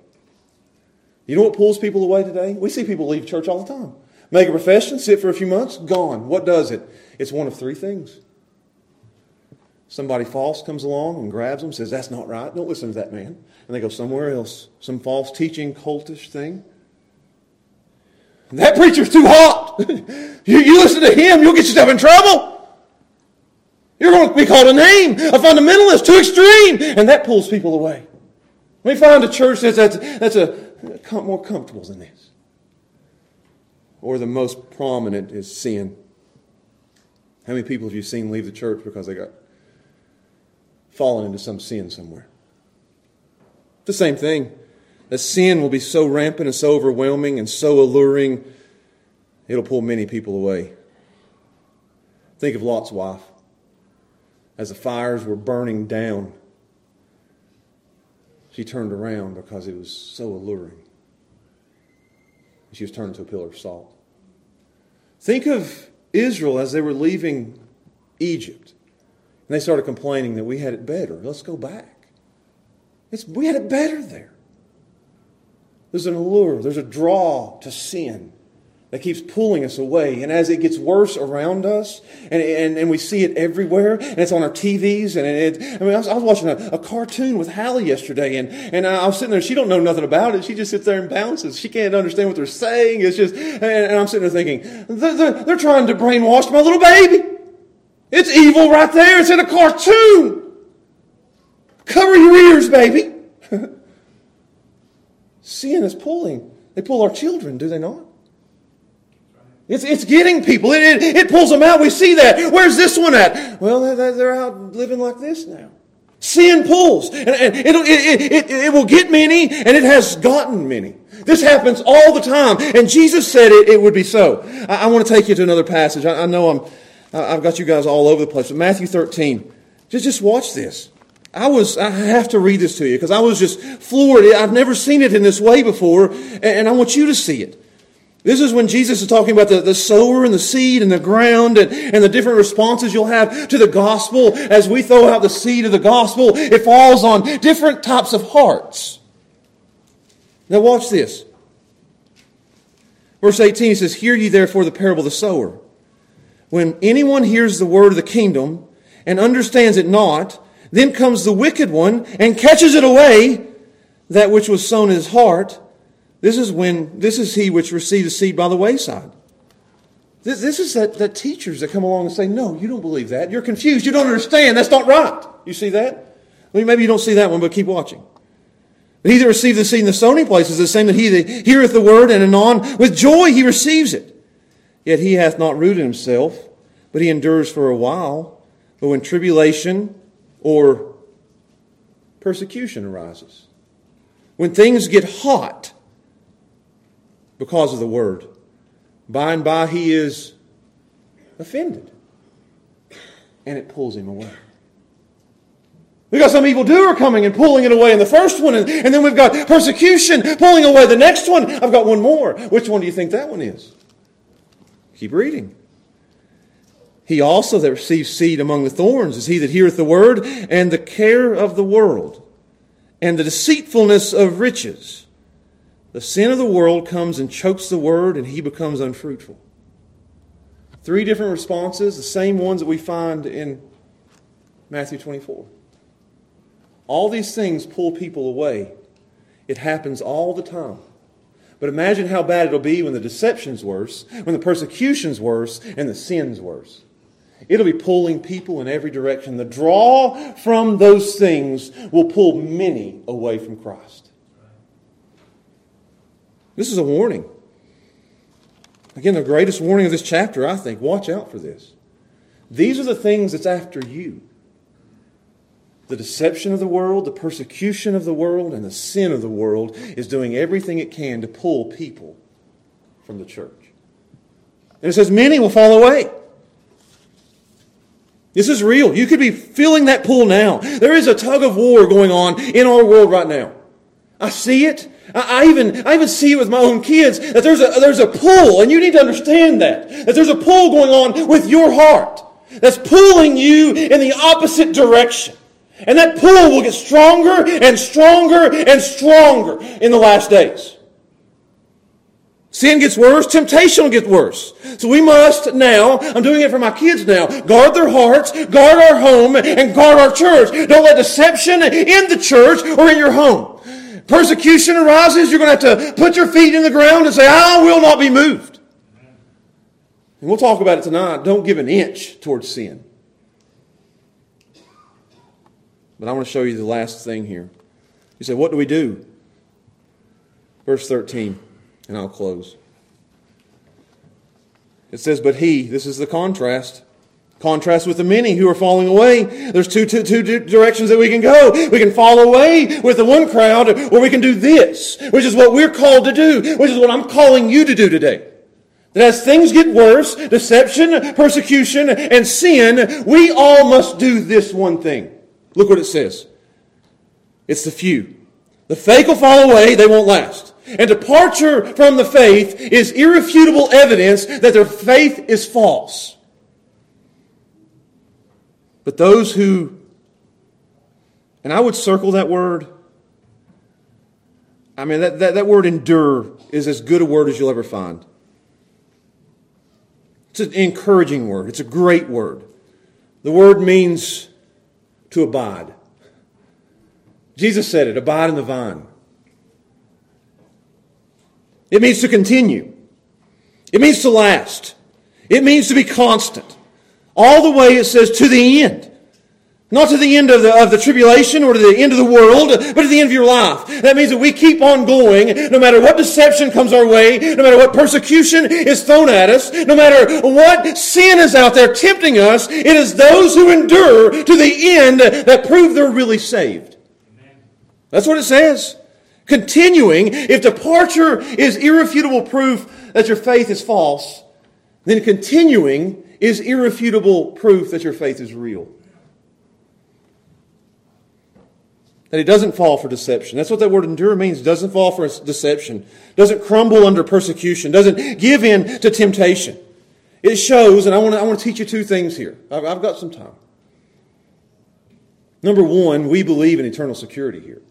You know what pulls people away today? We see people leave church all the time. Make a profession, sit for a few months, gone. What does it? It's one of three things. Somebody false comes along and grabs them, says, that's not right. Don't listen to that man. And they go somewhere else. Some false teaching, cultish thing. That preacher's too hot. you, you listen to him, you'll get yourself in trouble. You're going to be called a name, a fundamentalist, too extreme. And that pulls people away. Let me find a church that's, that's, that's a, a, more comfortable than this. Or the most prominent is sin. How many people have you seen leave the church because they got fallen into some sin somewhere? The same thing. That sin will be so rampant and so overwhelming and so alluring, it'll pull many people away. Think of Lot's wife. As the fires were burning down, she turned around because it was so alluring. She was turned to a pillar of salt. Think of Israel as they were leaving Egypt. And they started complaining that we had it better. Let's go back. It's, we had it better there. There's an allure. There's a draw to sin that keeps pulling us away. And as it gets worse around us, and, and, and we see it everywhere, and it's on our T Vs, and it, I mean, I was, I was watching a, a cartoon with Hallie yesterday, and, and I was sitting there, she don't know nothing about it, she just sits there and bounces, she can't understand what they're saying, it's just, and, and I'm sitting there thinking, they're, they're, they're trying to brainwash my little baby! It's evil right there, it's in a cartoon! Cover your ears, baby! Sin is pulling. They pull our children, do they not? It's, it's getting people. It, it, it pulls them out. We see that. Where's this one at? Well, they're, they're out living like this now. Sin pulls. And, and it'll, it, it, it, it will get many, and it has gotten many. This happens all the time. And Jesus said it, it would be so. I, I want to take you to another passage. I, I know I'm, I've got you guys all over the place. But Matthew thirteen. Just, just watch this. I was, I have to read this to you because I was just floored. I've never seen it in this way before, and, and I want you to see it. This is when Jesus is talking about the, the sower and the seed and the ground and, and the different responses you'll have to the gospel. As we throw out the seed of the gospel, it falls on different types of hearts. Now watch this. Verse eighteen says, hear ye therefore the parable of the sower. When anyone hears the word of the kingdom and understands it not, then comes the wicked one and catches it away, that which was sown in his heart. This is when this is he which received the seed by the wayside. This, this is that, that teachers that come along and say, no, you don't believe that. You're confused. You don't understand. That's not right. You see that? I mean, maybe you don't see that one, but keep watching. He that received the seed in the sown place is the same that he that heareth the word, and anon with joy he receives it. Yet he hath not rooted himself, but he endures for a while. But when tribulation or persecution arises, when things get hot because of the word, by and by he is offended. And it pulls him away. We've got some evildoer coming and pulling it away in the first one. And, and then we've got persecution pulling away the next one. I've got one more. Which one do you think that one is? Keep reading. He also that receives seed among the thorns is he that heareth the word, and the care of the world, and the deceitfulness of riches. The sin of the world comes and chokes the word, and he becomes unfruitful. Three different responses, the same ones that we find in Matthew twenty-four. All these things pull people away. It happens all the time. But imagine how bad it'll be when the deception's worse, when the persecution's worse, and the sin's worse. It'll be pulling people in every direction. The draw from those things will pull many away from Christ. This is a warning. Again, the greatest warning of this chapter, I think. Watch out for this. These are the things that's after you. The deception of the world, the persecution of the world, and the sin of the world is doing everything it can to pull people from the church. And it says many will fall away. This is real. You could be feeling that pull now. There is a tug of war going on in our world right now. I see it. I even, I even see it with my own kids, that there's a, there's a pull, and you need to understand that, that there's a pull going on with your heart that's pulling you in the opposite direction. And that pull will get stronger and stronger and stronger in the last days. Sin gets worse, temptation gets worse. So we must now, I'm doing it for my kids now, guard their hearts, guard our home, and guard our church. Don't let deception in the church or in your home. Persecution arises, you're going to have to put your feet in the ground and say, I will not be moved. And we'll talk about it tonight. Don't give an inch towards sin. But I want to show you the last thing here. You say, what do we do? Verse thirteen. And I'll close. It says, but he, this is the contrast. Contrast with the many who are falling away. There's two, two, two directions that we can go. We can fall away with the one crowd, or we can do this, which is what we're called to do, which is what I'm calling you to do today. That as things get worse, deception, persecution, and sin, we all must do this one thing. Look what it says. It's the few. The fake will fall away, they won't last. And departure from the faith is irrefutable evidence that their faith is false. But those who, and I would circle that word. I mean, that, that, that word endure is as good a word as you'll ever find. It's an encouraging word. It's a great word. The word means to abide. Jesus said it, abide in the vine. It means to continue. It means to last. It means to be constant. All the way, it says, to the end. Not to the end of the, of the tribulation or to the end of the world, but to the end of your life. That means that we keep on going, no matter what deception comes our way, no matter what persecution is thrown at us, no matter what sin is out there tempting us, it is those who endure to the end that prove they're really saved. Amen. That's what it says. Continuing, if departure is irrefutable proof that your faith is false, then continuing is irrefutable proof that your faith is real. That it doesn't fall for deception. That's what that word endure means. Doesn't fall for deception. Doesn't crumble under persecution. Doesn't give in to temptation. It shows, and I want to, I want to teach you two things here. I've, I've got some time. Number one, we believe in eternal security here.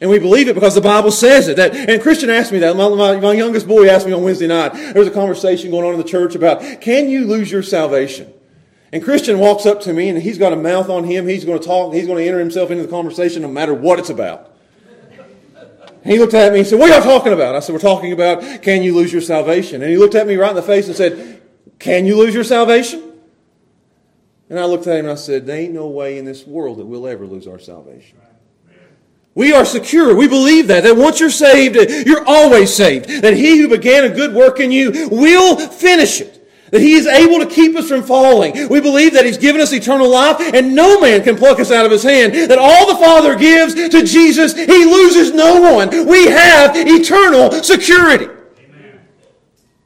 And we believe it because the Bible says it. That, and Christian asked me that. My, my, my youngest boy asked me on Wednesday night. There was a conversation going on in the church about, can you lose your salvation? And Christian walks up to me, and he's got a mouth on him. He's going to talk. He's going to enter himself into the conversation no matter what it's about. And he looked at me and said, what are y'all talking about? I said, we're talking about, can you lose your salvation? And he looked at me right in the face and said, can you lose your salvation? And I looked at him and I said, there ain't no way in this world that we'll ever lose our salvation. We are secure. We believe that. That once you're saved, you're always saved. That He who began a good work in you will finish it. That He is able to keep us from falling. We believe that He's given us eternal life and no man can pluck us out of His hand. That all the Father gives to Jesus, He loses no one. We have eternal security. Amen.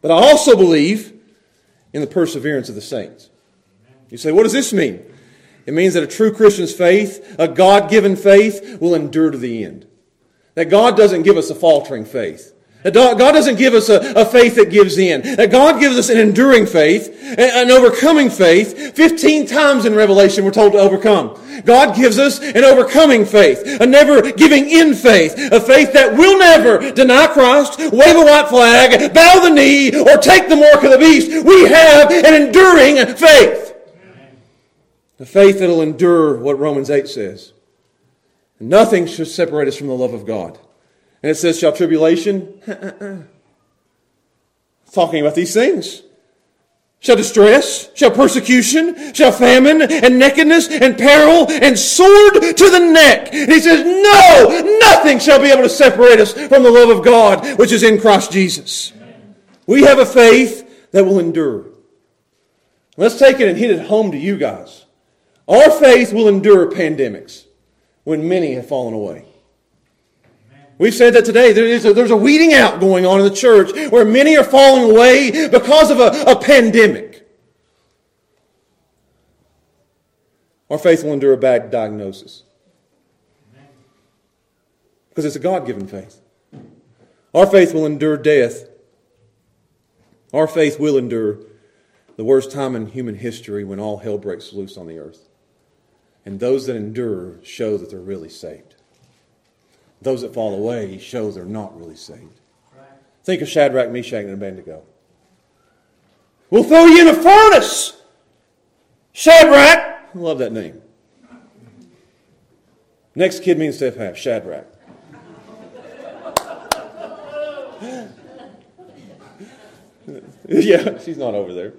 But I also believe in the perseverance of the saints. You say, what does this mean? It means that a true Christian's faith, a God-given faith, will endure to the end. That God doesn't give us a faltering faith. That God doesn't give us a, a faith that gives in. That God gives us an enduring faith, an overcoming faith. Fifteen times in Revelation we're told to overcome. God gives us an overcoming faith, a never-giving-in faith, a faith that will never deny Christ, wave a white flag, bow the knee, or take the mark of the beast. We have an enduring faith. The faith that will endure what Romans eight says. Nothing should separate us from the love of God. And it says, shall tribulation, talking about these things, shall distress, shall persecution, shall famine, and nakedness, and peril, and sword to the neck. And he says, no, nothing shall be able to separate us from the love of God, which is in Christ Jesus. Amen. We have a faith that will endure. Let's take it and hit it home to you guys. Our faith will endure pandemics when many have fallen away. We've said that today. There is a, there's a weeding out going on in the church where many are falling away because of a, a pandemic. Our faith will endure a bad diagnosis because it's a God-given faith. Our faith will endure death. Our faith will endure the worst time in human history when all hell breaks loose on the earth. And those that endure show that they're really saved. Those that fall away show they're not really saved. Think of Shadrach, Meshach, and Abednego. We'll throw you in a furnace. Shadrach. I love that name. Next kid me and Steph have, Shadrach. Yeah, she's not over there.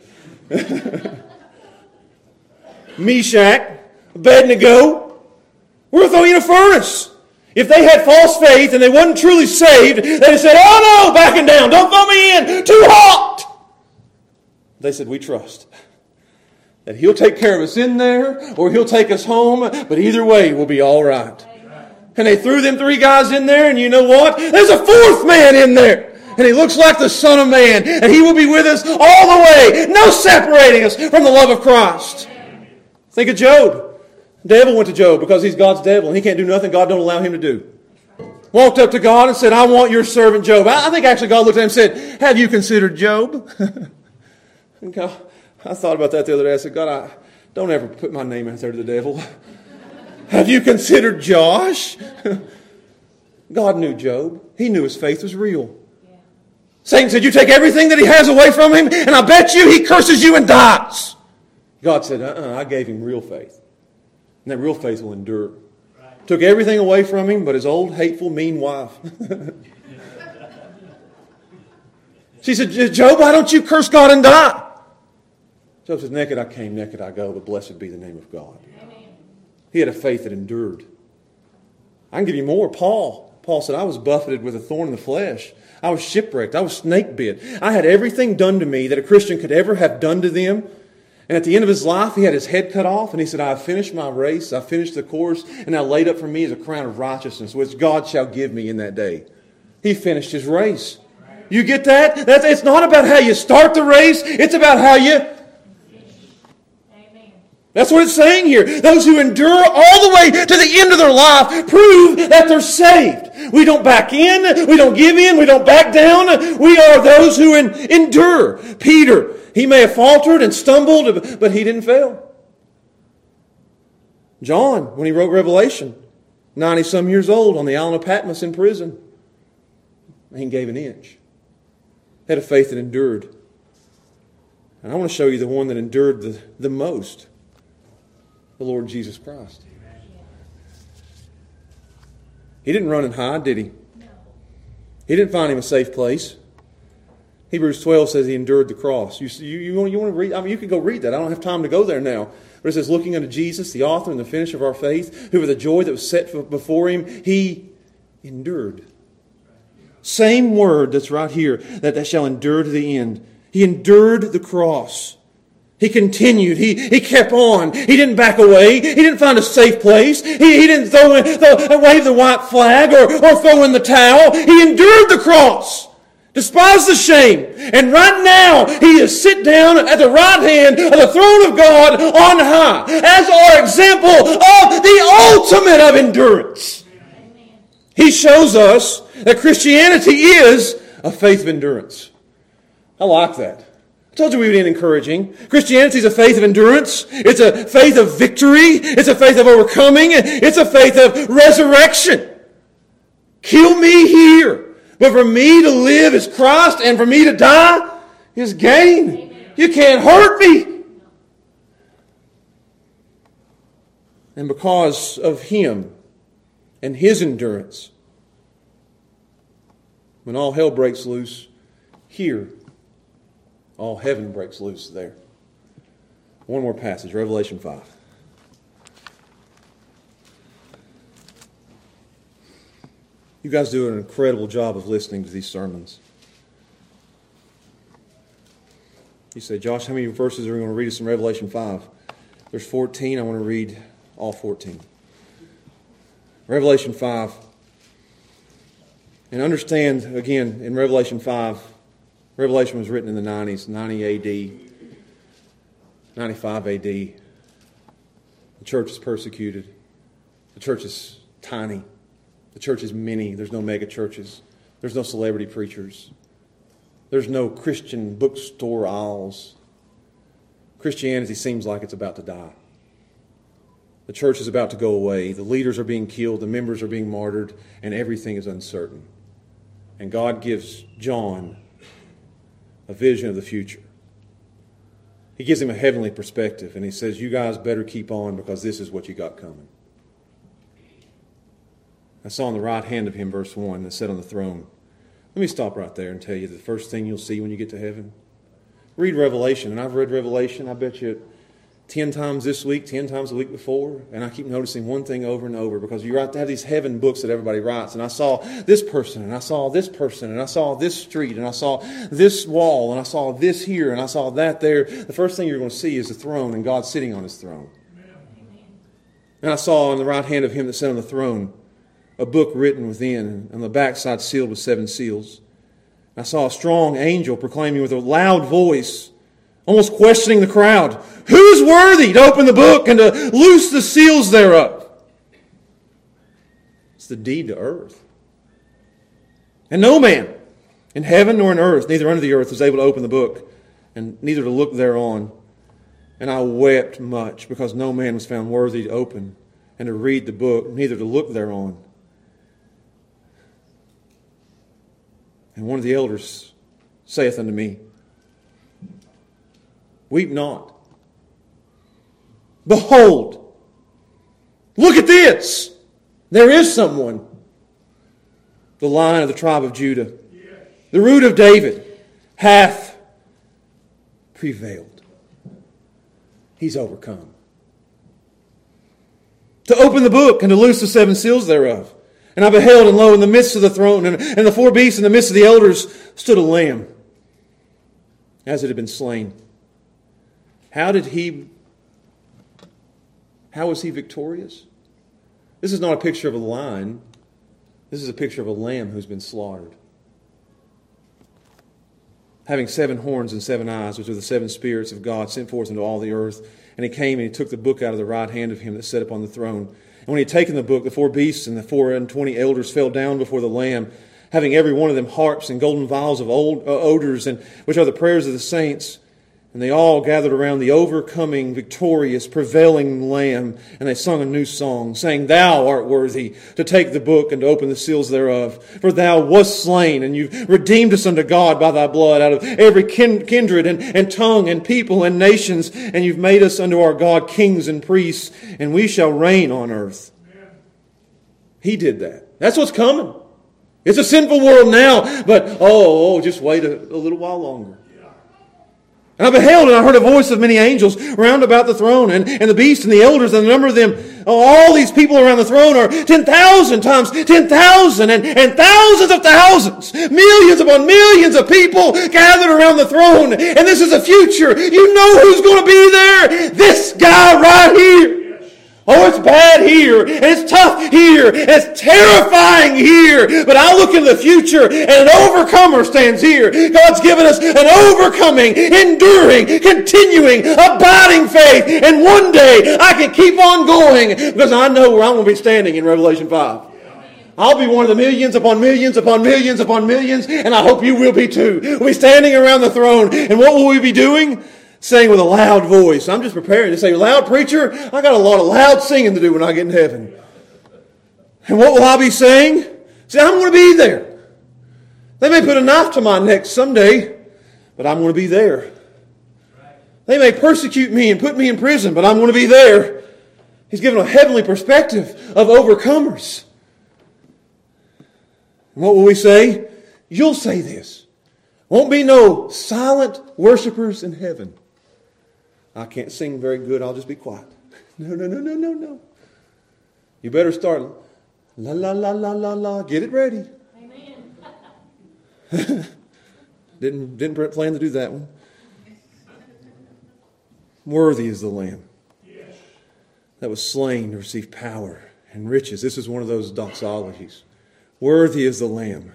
Meshach, Abednego, we're throwing in a furnace. If they had false faith and they wasn't truly saved, they'd have said, oh no, backing down, don't throw me in, too hot. They said, we trust that He'll take care of us in there or He'll take us home, but either way, we'll be all right. Amen. And they threw them three guys in there, and you know what? There's a fourth man in there. And He looks like the Son of Man. And He will be with us all the way. No separating us from the love of Christ. Amen. Think of Job. The devil went to Job because he's God's devil. And he can't do nothing God don't allow him to do. Walked up to God and said, I want your servant Job. I think actually God looked at him and said, have you considered Job? And God, I thought about that the other day. I said, God, I don't ever put my name out there to the devil. Have you considered Josh? God knew Job. He knew his faith was real. Satan said, you take everything that he has away from him, and I bet you he curses you and dies. God said, uh-uh, I gave him real faith. And that real faith will endure. Right. Took everything away from him but his old, hateful, mean wife. She said, Job, why don't you curse God and die? Job says, naked I came, naked I go, but blessed be the name of God. Amen. He had a faith that endured. I can give you more. Paul. Paul said, I was buffeted with a thorn in the flesh. I was shipwrecked. I was snake bit. I had everything done to me that a Christian could ever have done to them. And at the end of his life, he had his head cut off. And he said, I have finished my race. I finished the course. And now laid up for me is a crown of righteousness, which God shall give me in that day. He finished his race. You get that? That's, it's not about how you start the race. It's about how you... Amen. That's what it's saying here. Those who endure all the way to the end of their life prove that they're saved. We don't back in. We don't give in. We don't back down. We are those who en- endure. Peter, he may have faltered and stumbled, but he didn't fail. John, when he wrote Revelation, ninety-some years old on the island of Patmos in prison, he gave an inch. Had a faith that endured. And I want to show you the one that endured the, the most. The Lord Jesus Christ. He didn't run and hide, did he? No. He didn't find him a safe place. Hebrews twelve says he endured the cross. You, you, you, want, you want to read? I mean, you can go read that. I don't have time to go there now. But it says, looking unto Jesus, the author and the finisher of our faith, who for the joy that was set before him, he endured. Same word that's right here, that, that shall endure to the end. He endured the cross. He continued. He, he kept on. He didn't back away. He didn't find a safe place. He, he didn't throw in, throw, wave the white flag or, or throw in the towel. He endured the cross, despised the shame. And right now, He is sit down at the right hand of the throne of God on high as our example of the ultimate of endurance. Amen. He shows us that Christianity is a faith of endurance. I like that. I told you we would be encouraging. Christianity is a faith of endurance. It's a faith of victory. It's a faith of overcoming. It's a faith of resurrection. Kill me here. But for me to live is Christ, and for me to die is gain. Amen. You can't hurt me. And because of Him and His endurance, when all hell breaks loose here, all heaven breaks loose there. One more passage, Revelation five. You guys do an incredible job of listening to these sermons. You say, Josh, how many verses are we going to read us in Revelation five? There's fourteen. I want to read all fourteen. Revelation five. And understand, again, in Revelation five, Revelation was written in the nineties, ninety A D, ninety-five A D. The church is persecuted. The church is tiny. The church is many. There's no mega churches. There's no celebrity preachers. There's no Christian bookstore aisles. Christianity seems like it's about to die. The church is about to go away. The leaders are being killed. The members are being martyred. And everything is uncertain. And God gives John a vision of the future. He gives him a heavenly perspective, and he says, you guys better keep on, because this is what you got coming. I saw on the right hand of him, verse one, that sat on the throne. Let me stop right there and tell you the first thing you'll see when you get to heaven. Read Revelation, and I've read Revelation, I bet you, ten times this week, ten times the week before, and I keep noticing one thing over and over, because you have these heaven books that everybody writes, and I saw this person, and I saw this person, and I saw this street, and I saw this wall, and I saw this here, and I saw that there. The first thing you're going to see is the throne, and God sitting on his throne. And I saw on the right hand of him that sat on the throne a book written within, and on the backside sealed with seven seals. And I saw a strong angel proclaiming with a loud voice, almost questioning the crowd, who's worthy to open the book and to loose the seals thereof? It's the deed to earth. And no man in heaven nor in earth, neither under the earth, was able to open the book, and neither to look thereon. And I wept much, because no man was found worthy to open and to read the book, neither to look thereon. And one of the elders saith unto me, weep not. Behold, look at this. There is someone. The Lion of the tribe of Judah, the root of David, hath prevailed. He's overcome. To open the book and to loose the seven seals thereof. And I beheld, and lo, in the midst of the throne, and, and the four beasts in the midst of the elders, stood a lamb, as it had been slain. How did he, how was he victorious? This is not a picture of a lion. This is a picture of a lamb who's been slaughtered. Having seven horns and seven eyes, which are the seven spirits of God sent forth into all the earth. And he came and he took the book out of the right hand of him that sat upon the throne. And when he had taken the book, the four beasts and the four and twenty elders fell down before the Lamb, having every one of them harps and golden vials of old uh, odors, and which are the prayers of the saints. And they all gathered around the overcoming, victorious, prevailing Lamb, and they sung a new song, saying, Thou art worthy to take the book and to open the seals thereof. For Thou wast slain, and You've redeemed us unto God by Thy blood out of every kin- kindred and, and tongue and people and nations, and You've made us unto our God kings and priests, and we shall reign on earth. Amen. He did that. That's what's coming. It's a sinful world now, but oh, oh just wait a, a little while longer. And I beheld, and I heard a voice of many angels round about the throne, and, and the beast and the elders, and the number of them, oh, all these people around the throne are ten thousand times ten thousand, and, and thousands of thousands, millions upon millions of people gathered around the throne. And this is the future. You know who's going to be there. This guy right here. Oh, it's bad here, and it's tough here, and it's terrifying here. But I look into the future, and an overcomer stands here. God's given us an overcoming, enduring, continuing, abiding faith. And one day, I can keep on going, because I know where I'm going to be standing in Revelation five. I'll be one of the millions upon millions upon millions upon millions, and I hope you will be too. We'll be standing around the throne, and what will we be doing? Saying with a loud voice. I'm just preparing to say, loud preacher, I got a lot of loud singing to do when I get in heaven. And what will I be saying? See, I'm going to be there. They may put a knife to my neck someday, but I'm going to be there. They may persecute me and put me in prison, but I'm going to be there. He's given a heavenly perspective of overcomers. And what will we say? You'll say this. Won't be no silent worshipers in heaven. I can't sing very good. I'll just be quiet. No, no, no, no, no, no. You better start. La, la, la, la, la, la. Get it ready. Amen. didn't, didn't plan to do that one. Worthy is the Lamb yes. that was slain to receive power and riches. This is one of those doxologies. Worthy is the Lamb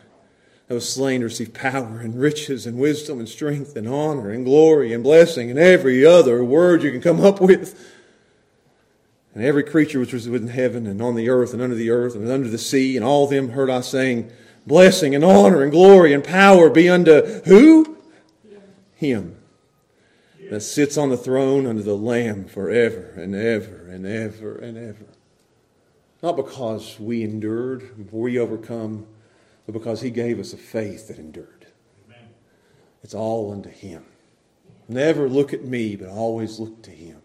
that was slain to receive power and riches and wisdom and strength and honor and glory and blessing and every other word you can come up with. And every creature which was within heaven and on the earth and under the earth and under the sea, and all them heard I saying, blessing and honor and glory and power be unto who? Yeah. Him yeah. that sits on the throne under the Lamb forever and ever and ever and ever. Not because we endured, we overcome, but because he gave us a faith that endured. Amen. It's all unto him. Never look at me, but always look to him.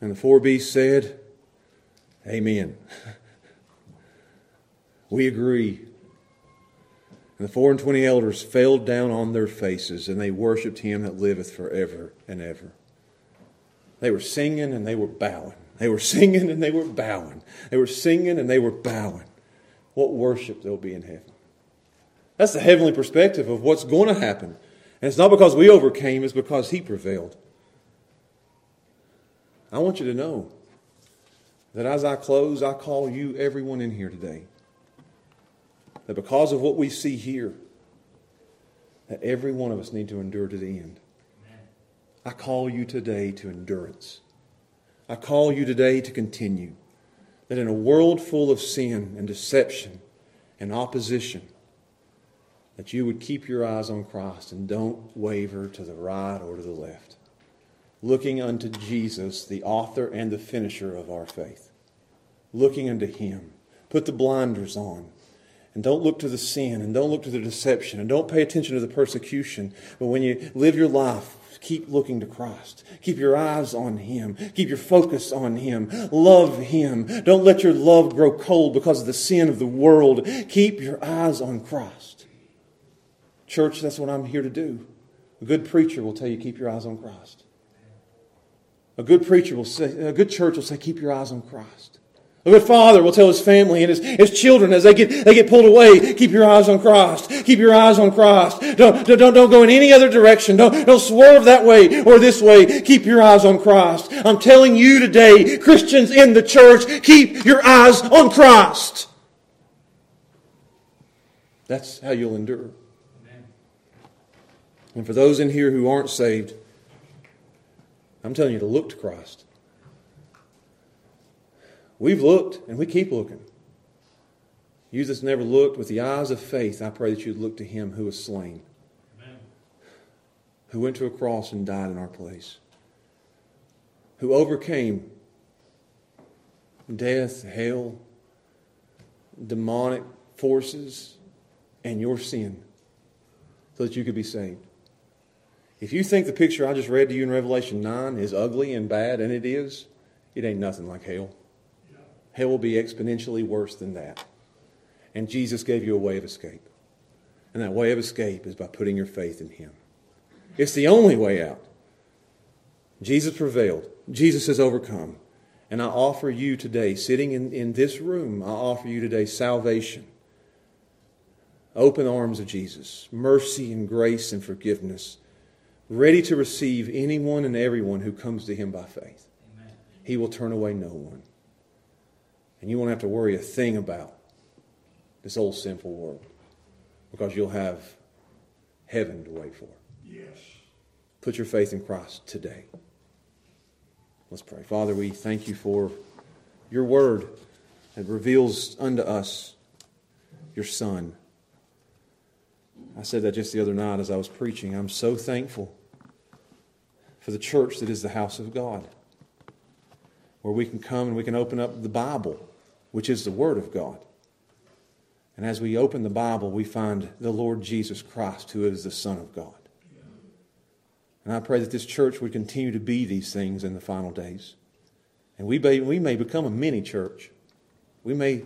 And the four beasts said, Amen. We agree. And the four and twenty elders fell down on their faces, and they worshipped him that liveth forever and ever. They were singing and they were bowing. They were singing and they were bowing. They were singing and they were bowing. What worship there'll be in heaven. That's the heavenly perspective of what's going to happen. And it's not because we overcame, it's because he prevailed. I want you to know that as I close, I call you, everyone in here today, that because of what we see here, that every one of us need to endure to the end. I call you today to endurance. I call you today to continue. That in a world full of sin and deception and opposition, that you would keep your eyes on Christ and don't waver to the right or to the left, looking unto Jesus, the author and the finisher of our faith. Looking unto him. Put the blinders on. And don't look to the sin, and don't look to the deception, and don't pay attention to the persecution. But when you live your life, keep looking to Christ. Keep your eyes on him. Keep your focus on him. Love him. Don't let your love grow cold because of the sin of the world. Keep your eyes on Christ. Church, that's what I'm here to do. A good preacher will tell you, keep your eyes on Christ. A good preacher will say, a good church will say, keep your eyes on Christ. A good father will tell his family and his, his children as they get, they get pulled away, keep your eyes on Christ. Keep your eyes on Christ. Don't, don't, don't go in any other direction. Don't, don't swerve that way or this way. Keep your eyes on Christ. I'm telling you today, Christians in the church, keep your eyes on Christ. That's how you'll endure. Amen. And for those in here who aren't saved, I'm telling you to look to Christ. We've looked, and we keep looking. You that's never looked, with the eyes of faith, I pray that you'd look to him who was slain. Amen. Who went to a cross and died in our place. Who overcame death, hell, demonic forces, and your sin, so that you could be saved. If you think the picture I just read to you in Revelation nine is ugly and bad, and it is, it ain't nothing like hell. Hell will be exponentially worse than that. And Jesus gave you a way of escape. And that way of escape is by putting your faith in him. It's the only way out. Jesus prevailed. Jesus has overcome. And I offer you today, sitting in, in this room, I offer you today salvation. Open arms of Jesus. Mercy and grace and forgiveness. Ready to receive anyone and everyone who comes to him by faith. Amen. He will turn away no one. And you won't have to worry a thing about this old sinful world, because you'll have heaven to wait for. Yes. Put your faith in Christ today. Let's pray. Father, we thank you for your word that reveals unto us your Son. I said that just the other night as I was preaching. I'm so thankful for the church that is the house of God, where we can come and we can open up the Bible, which is the Word of God. And as we open the Bible, we find the Lord Jesus Christ, who is the Son of God. And I pray that this church would continue to be these things in the final days. And we may, we may become a mini church. We may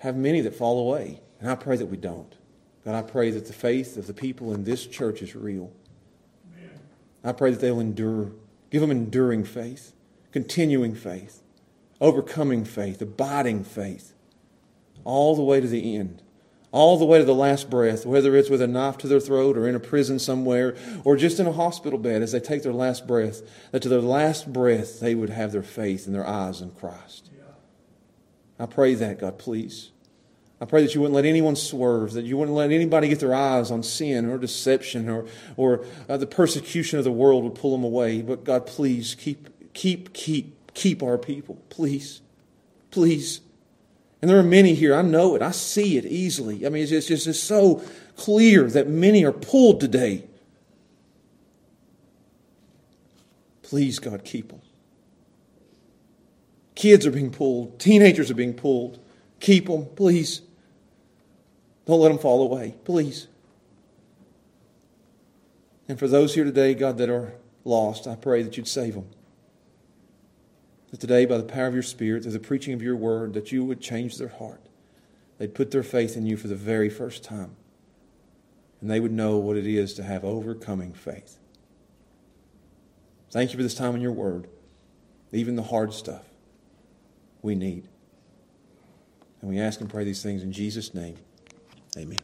have many that fall away. And I pray that we don't. God, I pray that the faith of the people in this church is real. Amen. I pray that they'll endure. Give them enduring faith, continuing faith, overcoming faith, abiding faith, all the way to the end, all the way to the last breath, whether it's with a knife to their throat or in a prison somewhere or just in a hospital bed as they take their last breath, that to their last breath they would have their faith and their eyes in Christ. I pray that, God, please. I pray that you wouldn't let anyone swerve, that you wouldn't let anybody get their eyes on sin or deception or, or uh, the persecution of the world would pull them away. But God, please keep Keep, keep, keep our people, please, please. And there are many here, I know it, I see it easily. I mean, it's just, it's just so clear that many are pulled today. Please, God, keep them. Kids are being pulled, teenagers are being pulled. Keep them, please. Don't let them fall away, please. And for those here today, God, that are lost, I pray that you'd save them. That today, by the power of your Spirit, through the preaching of your word, that you would change their heart. They'd put their faith in you for the very first time. And they would know what it is to have overcoming faith. Thank you for this time in your word. Even the hard stuff we need. And we ask and pray these things in Jesus' name. Amen.